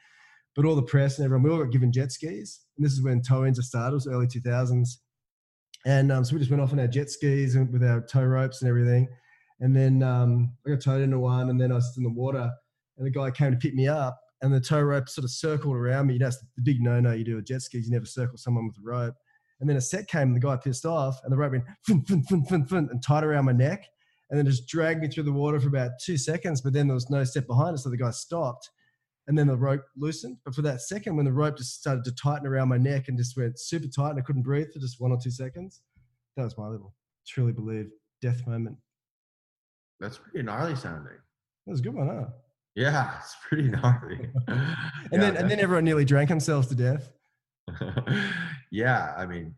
But all the press and everyone, we all got given jet skis. And this is when tow-ins are started, it was early two thousands. And um, so we just went off on our jet skis and with our tow ropes and everything. And then um, I got towed into one, and then I was in the water, and the guy came to pick me up, and the tow rope sort of circled around me. You know, that's the big no-no you do with jet skis, you never circle someone with a rope. And then a set came, and the guy pissed off, and the rope went fin, fin, fin, fin, fin, and tied around my neck. And then just dragged me through the water for about two seconds, but then there was no step behind us, so the guy stopped, and then the rope loosened. But for that second, when the rope just started to tighten around my neck and just went super tight, and I couldn't breathe for just one or two seconds, that was my little truly believed death moment. That's pretty gnarly sounding. That was a good one, huh? Yeah, it's pretty gnarly. and yeah, then and then everyone nearly drank themselves to death. Yeah, I mean,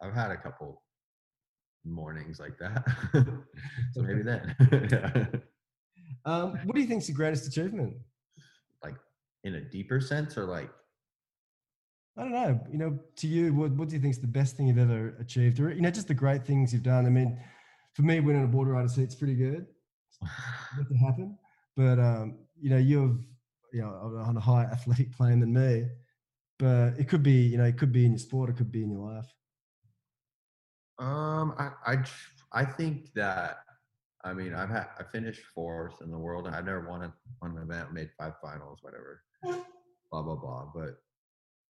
I've had a couple mornings like that. So maybe then. Yeah. Um what do you think's the greatest achievement, like in a deeper sense, or like I don't know, you know, to you, what, what do you think's the best thing you've ever achieved, or you know, just the great things you've done? I mean, for me, winning a border rider seat's pretty good. It doesn't happen. But, um, you know, you've, you know, on a higher athletic plane than me, but it could be, you know, it could be in your sport, it could be in your life. Um, I, I, I think that, I mean, I've had, I finished fourth in the world, and I've never won, a, won an event, made five finals, whatever, blah, blah, blah. But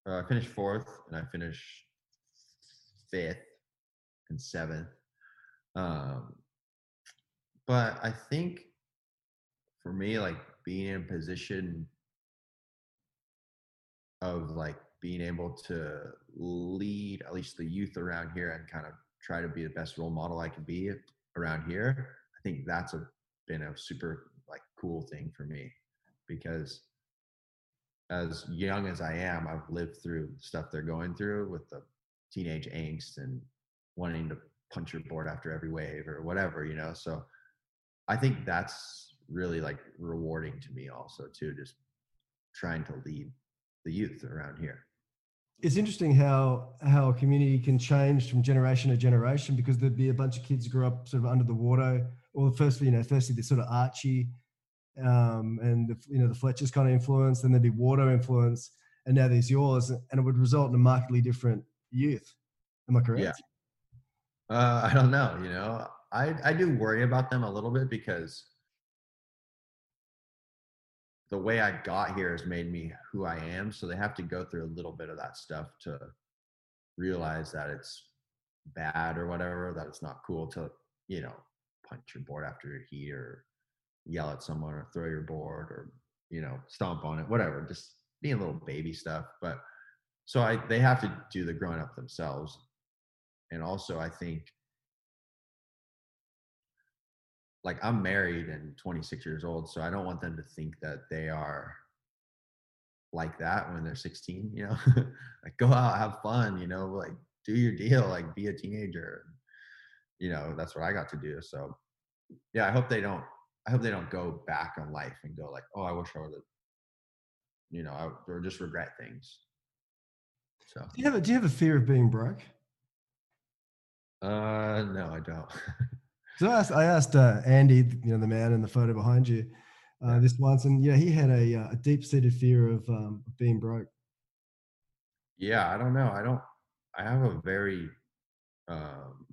uh, I finished fourth, and I finished fifth and seventh. Um, but I think for me, like being in a position of like being able to lead at least the youth around here and kind of try to be the best role model I can be around here, I think that's a, been a super like cool thing for me, because as young as I am, I've lived through stuff they're going through with the teenage angst and wanting to punch your board after every wave or whatever, you know? So I think that's really like rewarding to me also too, just trying to lead the youth around here. It's interesting how how a community can change from generation to generation, because there'd be a bunch of kids who grew up sort of under the water, or firstly, you know, firstly the sort of Archie um, and the, you know, the Fletcher's kind of influence, then there'd be water influence, and now there's yours, and it would result in a markedly different youth. Am I correct? Yeah. Uh, I don't know. You know, I I do worry about them a little bit, because the way I got here has made me who I am. So they have to go through a little bit of that stuff to realize that it's bad or whatever, that it's not cool to, you know, punch your board after your heat or yell at someone or throw your board or, you know, stomp on it, whatever, just being little baby stuff. But so I, they have to do the growing up themselves. And also I think, like, I'm married and twenty-six years old, so I don't want them to think that they are like that when they're sixteen, you know, like, go out, have fun, you know, like, do your deal, like, be a teenager, you know, that's what I got to do. So yeah, I hope they don't, I hope they don't go back on life and go like, oh, I wish I would have, you know, I, or just regret things. So do you have a, do you have a fear of being broke? Uh, no, I don't. So I asked, I asked uh, Andy, you know, the man in the photo behind you, uh, this once, and yeah, he had a, a deep-seated fear of um, being broke. Yeah, I don't know. I don't. I have a very um,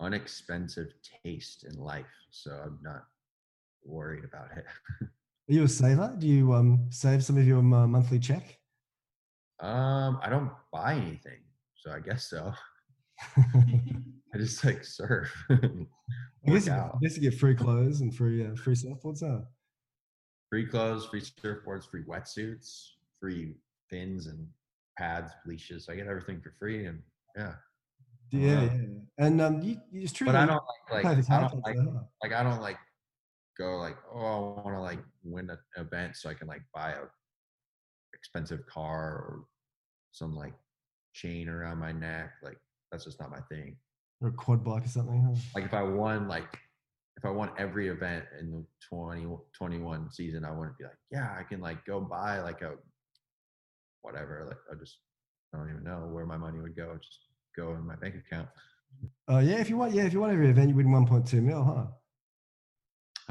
unexpensive taste in life, so I'm not worried about it. Are you a saver? Do you um, save some of your uh, monthly check? Um, I don't buy anything, so I guess so. I just like surf. I guess you get free clothes and free uh, free surfboards, huh? Free clothes, free surfboards, free wetsuits, free fins and pads, leashes. I get everything for free, and yeah, yeah, um, yeah. And um, you, you just treat. But I don't like, like I don't like, like I don't like go like, oh, I want to like win an event so I can like buy a expensive car or some like chain around my neck. Like, that's just not my thing. Or a quad bike or something. Huh? Like if I won, like if I won every event in the twenty twenty-one season, I wouldn't be like, yeah, I can like go buy like a whatever. Like I just, I don't even know where my money would go. Just go in my bank account. Oh uh, yeah, if you want, yeah, if you want every event, you win one point two mil, huh?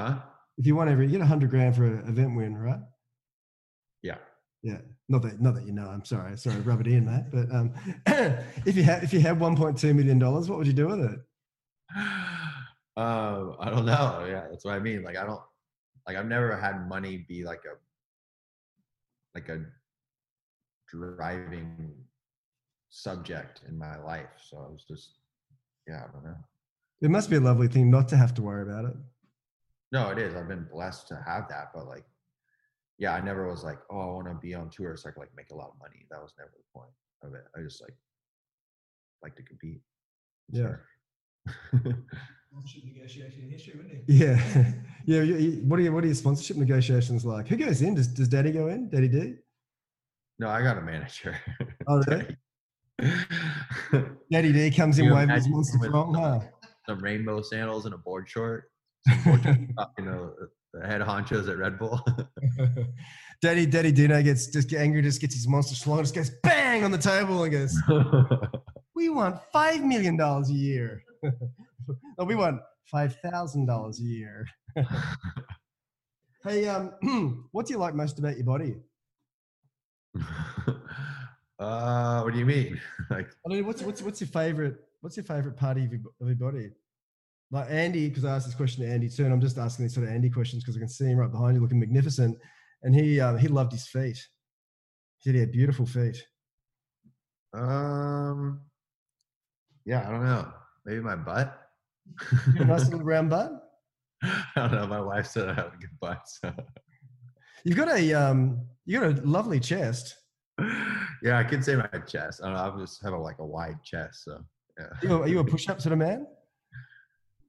Huh? If you want every, you get a hundred grand for an event win, right? Yeah. Yeah, not that, not that you know. I'm sorry, sorry, rub it in, mate. But um, if you had, if you had one point two million dollars, what would you do with it? Um, I don't know. Yeah, that's what I mean. Like I don't, like I've never had money be like a, like a driving subject in my life. So I was just, yeah, I don't know. It must be a lovely thing not to have to worry about it. No, it is. I've been blessed to have that, but like. Yeah, I never was like, oh, I want to be on tour so I can like make a lot of money. That was never the point of it. I just like like to compete. Yeah. Sponsorship negotiation history, wouldn't it? Yeah, yeah. You, you, what are your what are your sponsorship negotiations like? Who goes in? Does Does Daddy go in? Daddy D? No, I got a manager. Oh, really? Daddy D comes in waving his monster from, huh? Some rainbow sandals and a board short. Some board short, you know. The head honchos at Red Bull. Daddy, Daddy Dino gets just get angry, just gets his monster slung, just goes bang on the table and goes, we want five million dollars a year. No, we won five thousand dollars a year. Hey, um, what do you like most about your body? Uh, what do you mean? Like, I mean, what's what's what's your favorite? What's your favorite part of your, of your body? Like Andy, because I asked this question to Andy too, and I'm just asking these sort of Andy questions because I can see him right behind you, looking magnificent. And he um, he loved his feet. He said he had beautiful feet. Um, yeah, I don't know. Maybe my butt. Nice little round butt. I don't know. My wife said I have a good butt. So. You've got a um, you got a lovely chest. Yeah, I can say my chest. I don't know. I just have a, like a wide chest. So, yeah. Are you a, are you a push-up sort of man?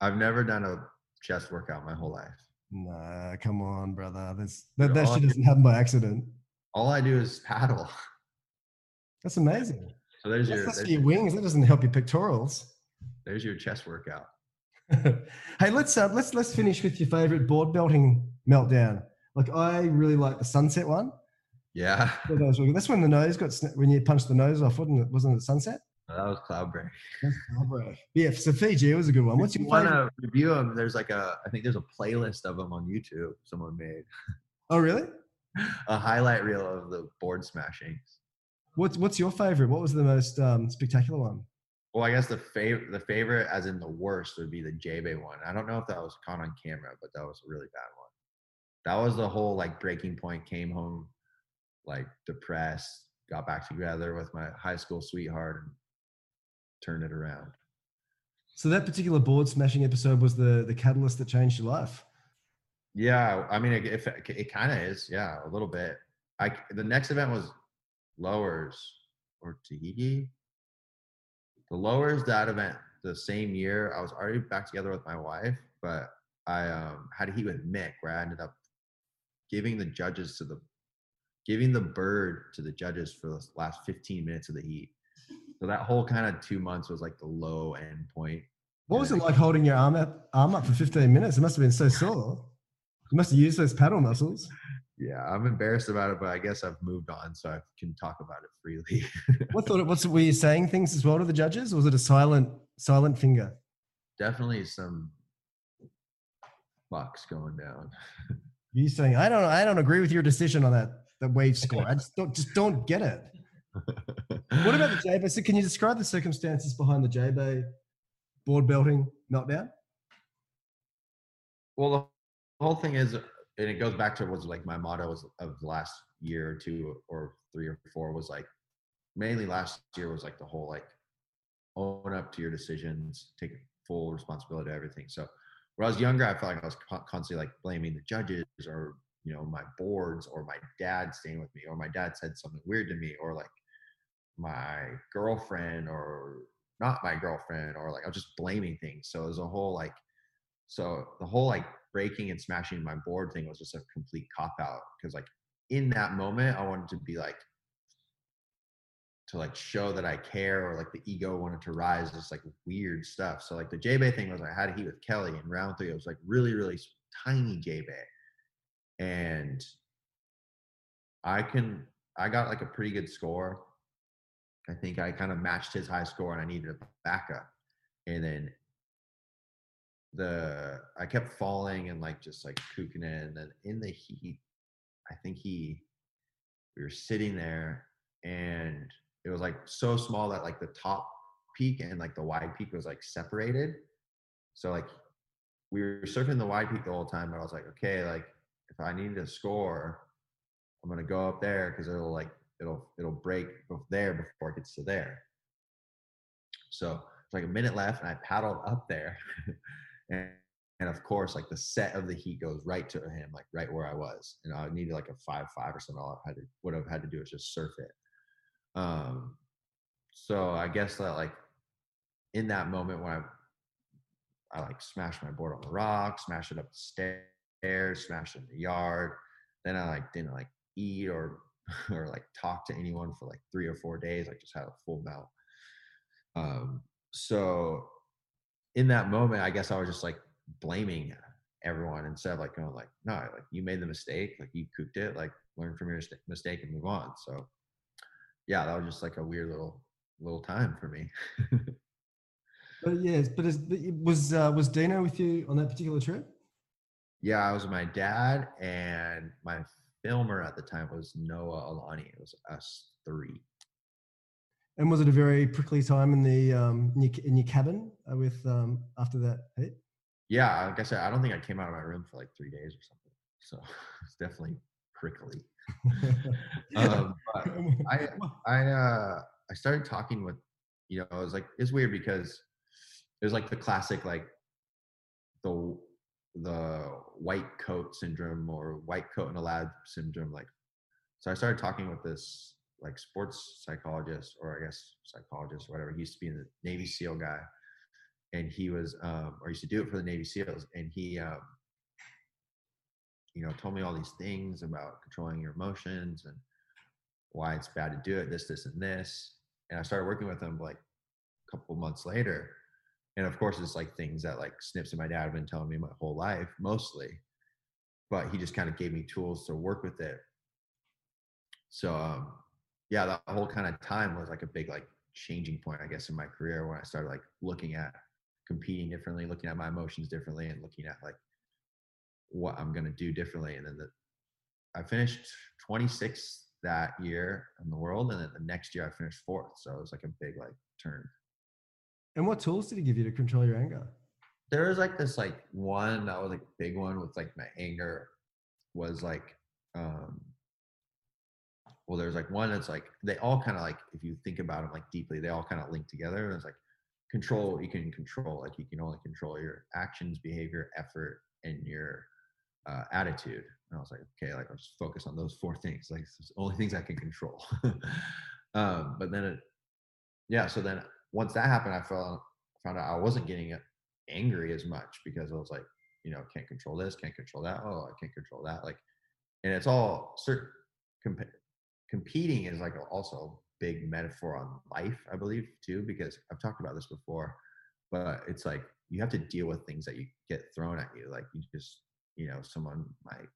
I've never done a chest workout my whole life. Nah, come on, brother. That's, that that all shit do, doesn't happen by accident. All I do is paddle. That's amazing. So there's that's your, that's there's your wings. Your, that doesn't help your pectorals. There's your chest workout. Hey, let's uh, let's let's finish with your favorite board belting meltdown. Like I really like the sunset one. Yeah, that's when the nose got when you punched the nose off, wasn't it? Wasn't it sunset? That was cloud break. That's cloud break. Yeah, so Fiji was a good one. What's if your you want to review them? There's like a, I think there's a playlist of them on YouTube. Someone made. Oh really? A highlight reel of the board smashings. What's what's your favorite? What was the most um, spectacular one? Well, I guess the favorite, the favorite as in the worst, would be the J-Bay one. I don't know if that was caught on camera, but that was a really bad one. That was the whole like breaking point. Came home. Like depressed, got back together with my high school sweetheart and turned it around. So that particular board smashing episode was the the catalyst that changed your life. Yeah, I mean, it, it, it kind of is. Yeah, a little bit. I the next event was Lowers or Teahupo'o. The Lowers that event the same year. I was already back together with my wife, but I um, had a heat with Mick where I ended up giving the judges to the. giving the bird to the judges for the last fifteen minutes of the heat. So that whole kind of two months was like the low end point. What was it like holding your arm up, arm up for fifteen minutes? It must've been so sore. You must've used those paddle muscles. Yeah, I'm embarrassed about it, but I guess I've moved on so I can talk about it freely. What thought, what's, were you saying things as well to the judges? Or was it a silent, silent finger? Definitely some fucks going down. You saying, I don't, I don't agree with your decision on that. The wave score. I just don't, just don't get it. What about the J-Bay? So can you describe the circumstances behind the J-Bay board belting meltdown? Well, the whole thing is, and it goes back to what's like my motto was of the last year or two or three or four was like, mainly last year was like the whole like own up to your decisions, take full responsibility to everything. So when I was younger, I felt like I was constantly like blaming the judges or you know, my boards or my dad staying with me or my dad said something weird to me or like my girlfriend or not my girlfriend or like I was just blaming things. So there's a whole like, so the whole like breaking and smashing my board thing was just a complete cop out because like in that moment I wanted to be like, to like show that I care or like the ego wanted to rise, just like weird stuff. So like the J-Bay thing was like I had a heat with Kelly in round three. It was like really, really tiny J-Bay. And I can, I got like a pretty good score. I think I kind of matched his high score and I needed a backup. And then the, I kept falling and like, just like kooking in. And then in the heat, I think he, we were sitting there and it was like so small that like the top peak and like the wide peak was like separated. So like we were surfing the wide peak the whole time, but I was like, okay, like, if I needed a score, I'm going to go up there because it'll like, it'll, it'll break there before it gets to there. So it's like a minute left and I paddled up there. and, and of course, like the set of the heat goes right to him, like right where I was. And I needed like a five, five or something. All I had to, would have had to do is just surf it. Um, so I guess that like in that moment when I, I like smashed my board on the rock, smashed it up the stairs. Air, smashed in the yard. Then I like didn't like eat or or like talk to anyone for like three or four days. I just had a full melt. Um, so in that moment, I guess I was just like blaming everyone instead of like going like, no, like you made the mistake, like you cooked it, like learn from your mistake and move on. So yeah, that was just like a weird little little time for me. But yes, but is, was uh, was Dino with you on that particular trip? Yeah, I was with my dad, and my filmer at the time was Noah Alani. It was us three. And was it a very prickly time in the um, in, your, in your cabin with um, after that hit? Yeah, like I said, I don't think I came out of my room for like three days or something. So it's definitely prickly. um, but I I uh, I started talking with, you know, I was like, it's weird because it was like the classic, like the the white coat syndrome or white coat in a lab syndrome. Like, so I started talking with this like sports psychologist, or I guess psychologist, or whatever. He used to be the Navy SEAL guy, and he was, um, or used to do it for the Navy SEALs. And he, um, you know, told me all these things about controlling your emotions and why it's bad to do it, this, this, and this. And I started working with him like a couple months later. And of course, it's like things that like Snips and my dad have been telling me my whole life, mostly. But he just kind of gave me tools to work with it. So, um, yeah, that whole kind of time was like a big like changing point, I guess, in my career, when I started like looking at competing differently, looking at my emotions differently, and looking at like what I'm going to do differently. And then the, I finished twenty-sixth that year in the world. And then the next year I finished fourth. So it was like a big like turn. And what tools did he give you to control your anger? There was like this like one that was like a big one with like my anger was like, um, well, there's like one that's like, they all kind of like, if you think about them like deeply, they all kind of link together. And it's like control what you can control. Like you can only control your actions, behavior, effort, and your uh, attitude. And I was like, okay, like I'll just focus on those four things. Like it's the only things I can control. um, but then, it, yeah. So then once that happened, I found, found out I wasn't getting angry as much because I was like, you know, can't control this, can't control that. Oh, I can't control that. Like, and it's all certain comp- competing is like also a big metaphor on life, I believe too, because I've talked about this before, but it's like, you have to deal with things that you get thrown at you. Like you just, you know, someone might,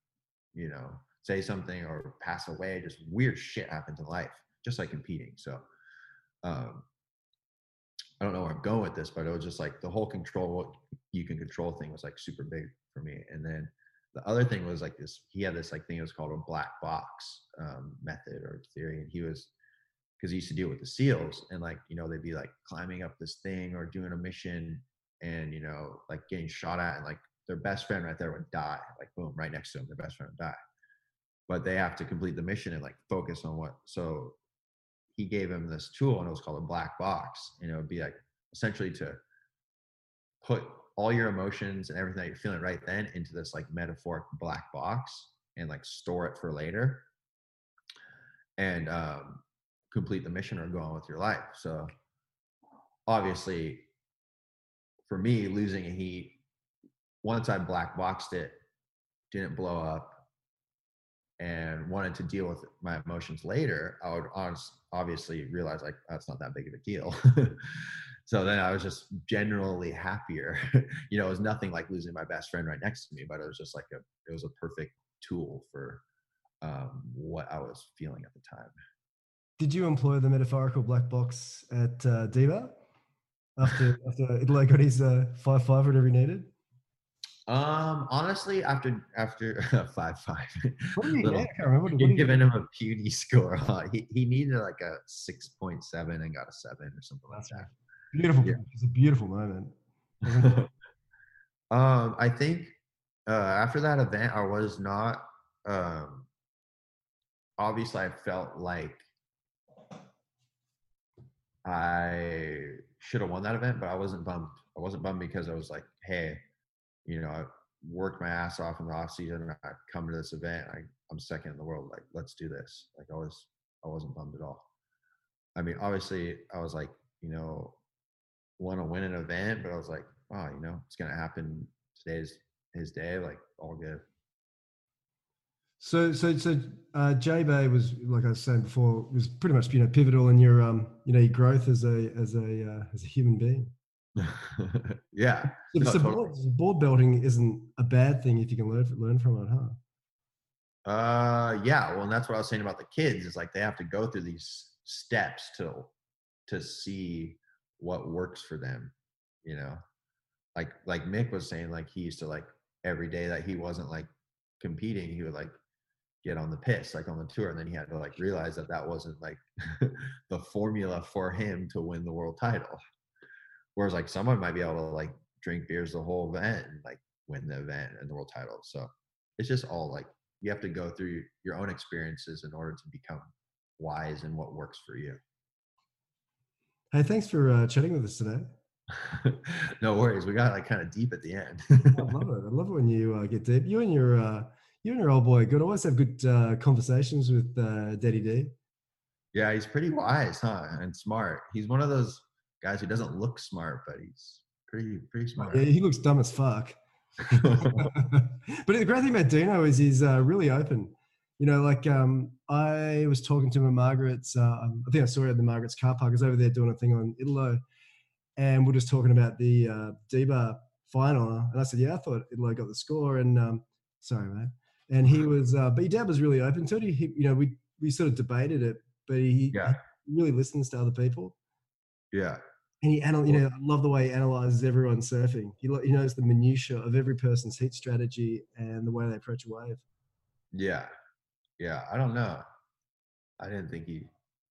you know, say something or pass away. Just weird shit happens in life, just like competing. So um, I don't know where I'm going with this, but it was just like the whole control, what you can control thing was like super big for me. And then the other thing was like this, he had this like thing, it was called a black box um, method or theory. And he was, cause he used to deal with the SEALs and like, you know, they'd be like climbing up this thing or doing a mission and, you know, like getting shot at and like their best friend right there would die, like boom, right next to them, their best friend would die. But they have to complete the mission and like focus on what, so he gave him this tool and it was called a black box. And it would be like essentially to put all your emotions and everything that you're feeling right then into this like metaphoric black box and like store it for later and um, complete the mission or go on with your life. So obviously, for me, losing a heat, once I black boxed it, didn't blow up, and wanted to deal with my emotions later, I would honest, obviously realize like that's not that big of a deal. So then I was just generally happier. You know, it was nothing like losing my best friend right next to me, but it was just like a it was a perfect tool for um, what I was feeling at the time. Did you employ the metaphorical black box at uh, D B A? After after Italo got his uh, five five whatever he needed. Um, honestly, after after uh, five five, what do you little, I can't remember. You're giving him a P U D score. Uh, he he needed like a six point seven and got a seven or something like that. Beautiful. Yeah. It's a beautiful moment. um, I think uh, after that event, I was not. Um, obviously, I felt like I should have won that event, but I wasn't bummed. I wasn't bummed because I was like, hey, you know, I worked my ass off in the off season and I come to this event. I, I'm second in the world. Like, let's do this. Like I was, I wasn't bummed at all. I mean, obviously I was like, you know, want to win an event, but I was like, oh, you know, it's going to happen. Today's his day. Like all good. So, so, so, uh, J-Bay was, like I was saying before, was pretty much, you know, pivotal in your, um, you know, your growth as a, as a, uh, as a human being. Yeah. So, no, so totally. board, board building isn't a bad thing if you can learn, learn from it, huh? Uh, yeah. Well, and that's what I was saying about the kids is like, they have to go through these steps to, to see what works for them. you know, like, like Mick was saying, like he used to like every day that he wasn't like competing, he would like get on the piss, like on the tour. And then he had to like realize that that wasn't like the formula for him to win the world title. Whereas like someone might be able to like drink beers the whole event and like win the event and the world title. So it's just all like, you have to go through your own experiences in order to become wise in what works for you. Hey, thanks for uh, chatting with us today. No worries. We got like kind of deep at the end. I love it. I love it when you uh, get deep. You and your uh, you and your old boy, good. Always have good uh, conversations with uh, Daddy D. Yeah, he's pretty wise, huh? And smart. He's one of those guys who doesn't look smart, but he's pretty pretty smart. Yeah, he looks dumb as fuck. But the great thing about Dino is he's uh, really open. You know, like um, I was talking to him at Margaret's, uh, I think I saw her at the Margaret's car park. I was over there doing a thing on Italo, and we're just talking about the uh, D-Bar final. And I said, yeah, I thought Italo got the score. And um, sorry, mate. And he was, uh, but your dad was really open to it. He, he, you know, we we sort of debated it, but he, yeah. he really listens to other people. Yeah. And he, anal- you know, I love the way he analyzes everyone surfing. He, he knows the minutiae of every person's heat strategy and the way they approach a wave. Yeah. Yeah, I don't know. I didn't think he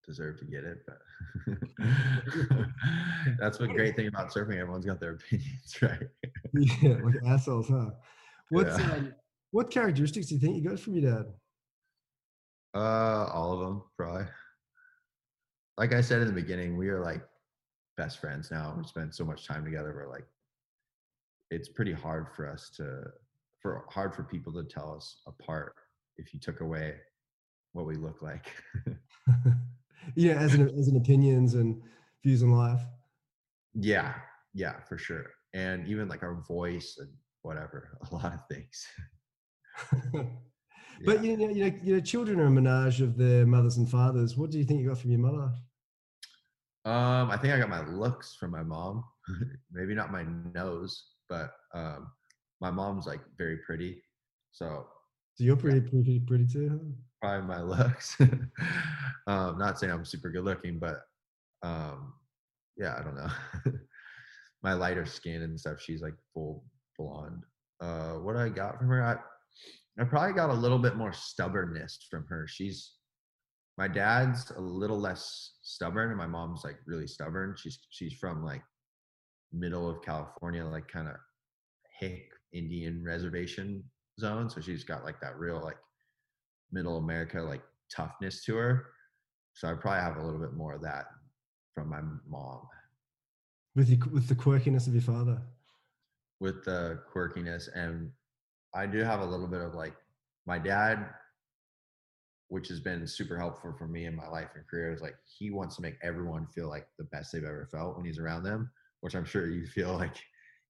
deserved to get it, but that's the great thing about surfing. Everyone's got their opinions, right? Yeah, like assholes, huh? What's, yeah. um, what characteristics do you think you got from your dad? Uh, all of them, probably. Like I said in the beginning, we are like best friends now. We spend so much time together. We're like, it's pretty hard for us to, for hard for people to tell us apart. If you took away what we look like. Yeah, as an, as an opinions and views on life. Yeah, yeah, for sure. And even like our voice and whatever, a lot of things. Yeah. But you know, you know, your children are a menage of their mothers and fathers. What do you think you got from your mother? Um, I think I got my looks from my mom. Maybe not my nose, but um, my mom's like very pretty. So So you're pretty, pretty, pretty too, huh? Probably my looks. um, not saying I'm super good looking, but um, yeah, I don't know. My lighter skin and stuff. She's like full blonde. Uh, what I got from her, I, I probably got a little bit more stubbornness from her. She's, my dad's a little less stubborn, and my mom's like really stubborn. She's she's from like middle of California, like kind of hick Indian reservation zone, so she's got like that real like middle America like toughness to her. So I probably have a little bit more of that from my mom. With your, with the quirkiness of your father. With the quirkiness, and I do have a little bit of like my dad, which has been super helpful for me in my life and career. Is like he wants to make everyone feel like the best they've ever felt when he's around them, which I'm sure you feel like,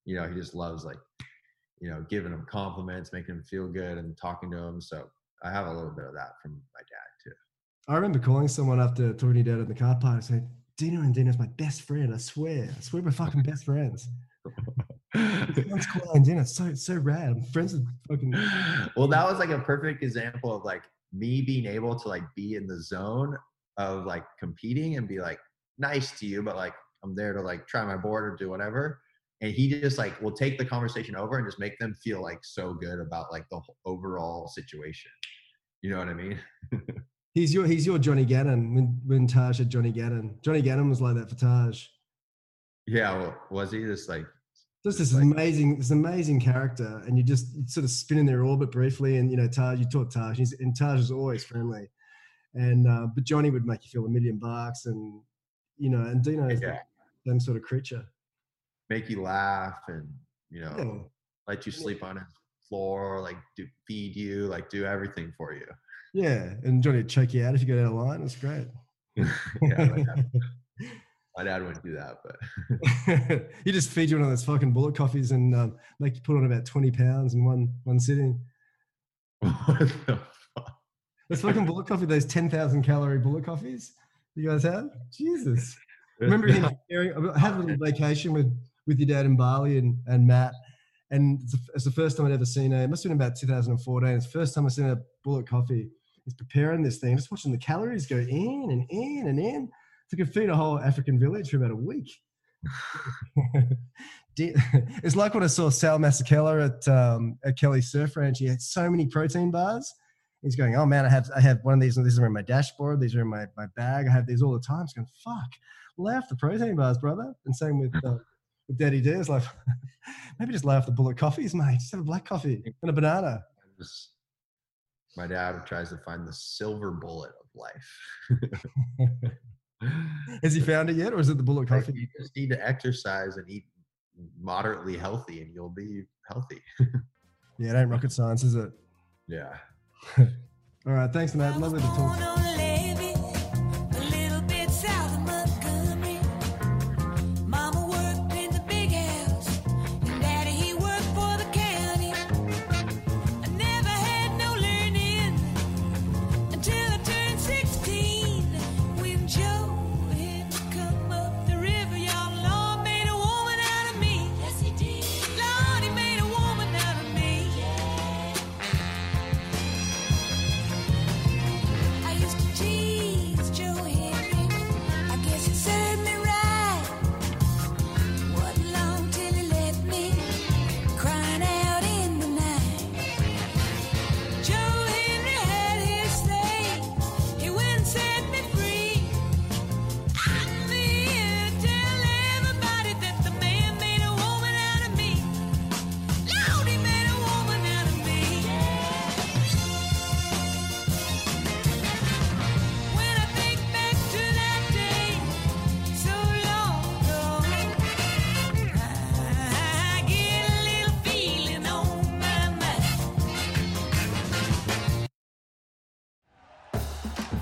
you know, he just loves like, you know, giving them compliments, making them feel good and talking to them. So I have a little bit of that from my dad too. I remember calling someone after talking to dad at the car park and saying, Dino and Dino's my best friend. I swear, I swear we're fucking best friends. It's and Dino, so, so rad. I'm friends with fucking. Well, that was like a perfect example of like me being able to like be in the zone of like competing and be like nice to you, but like I'm there to like try my board or do whatever. And he just like will take the conversation over and just make them feel like so good about like the whole overall situation. You know what I mean? he's your he's your Johnny Gannon. When when Taj had Johnny Gannon, Johnny Gannon was like that for Taj. Yeah, well, was he this like just this like, amazing this amazing character? And you just you'd sort of spin in their orbit briefly, and you know Taj, you taught Taj, he's, and Taj is always friendly. And uh, but Johnny would make you feel a million bucks, and you know, and Dino is yeah. the same sort of creature. Make you laugh and, you know, yeah. let you sleep on his floor, like do, feed you, like do everything for you. Yeah. And Johnny would check you out if you go out of line. It's great. Yeah, my, dad, my dad wouldn't do that, but. He just feed you one of those fucking bullet coffees and um, make you put on about twenty pounds in one one sitting. What the fuck? Those fucking bullet coffee, those ten thousand calorie bullet coffees you guys have? Jesus. Remember him sharing, I had a little vacation with, with your dad in Bali and, and Matt, and it's, a, it's the first time I'd ever seen a, it must have been about two thousand fourteen, it's the first time I've seen a bullet coffee. He's preparing this thing, just watching the calories go in and in and in. It's like it could feed a whole African village for about a week. It's like when I saw Sal Masakela at um, at Kelly's Surf Ranch. He had so many protein bars. He's going, oh man, I have I have one of these, and these are in my dashboard. These are in my, my bag. I have these all the time. He's going, fuck, lay off the protein bars, brother. And same with uh, with Daddy D. It's like, maybe just lay off the bullet coffees, mate. Just have a black coffee and a banana. Just, my dad tries to find the silver bullet of life. Has he found it yet, or is it the bullet coffee? You just need to exercise and eat moderately healthy, and you'll be healthy. Yeah, it ain't rocket science, is it? Yeah. All right, thanks, Matt. Lovely to talk to you.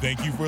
Thank you for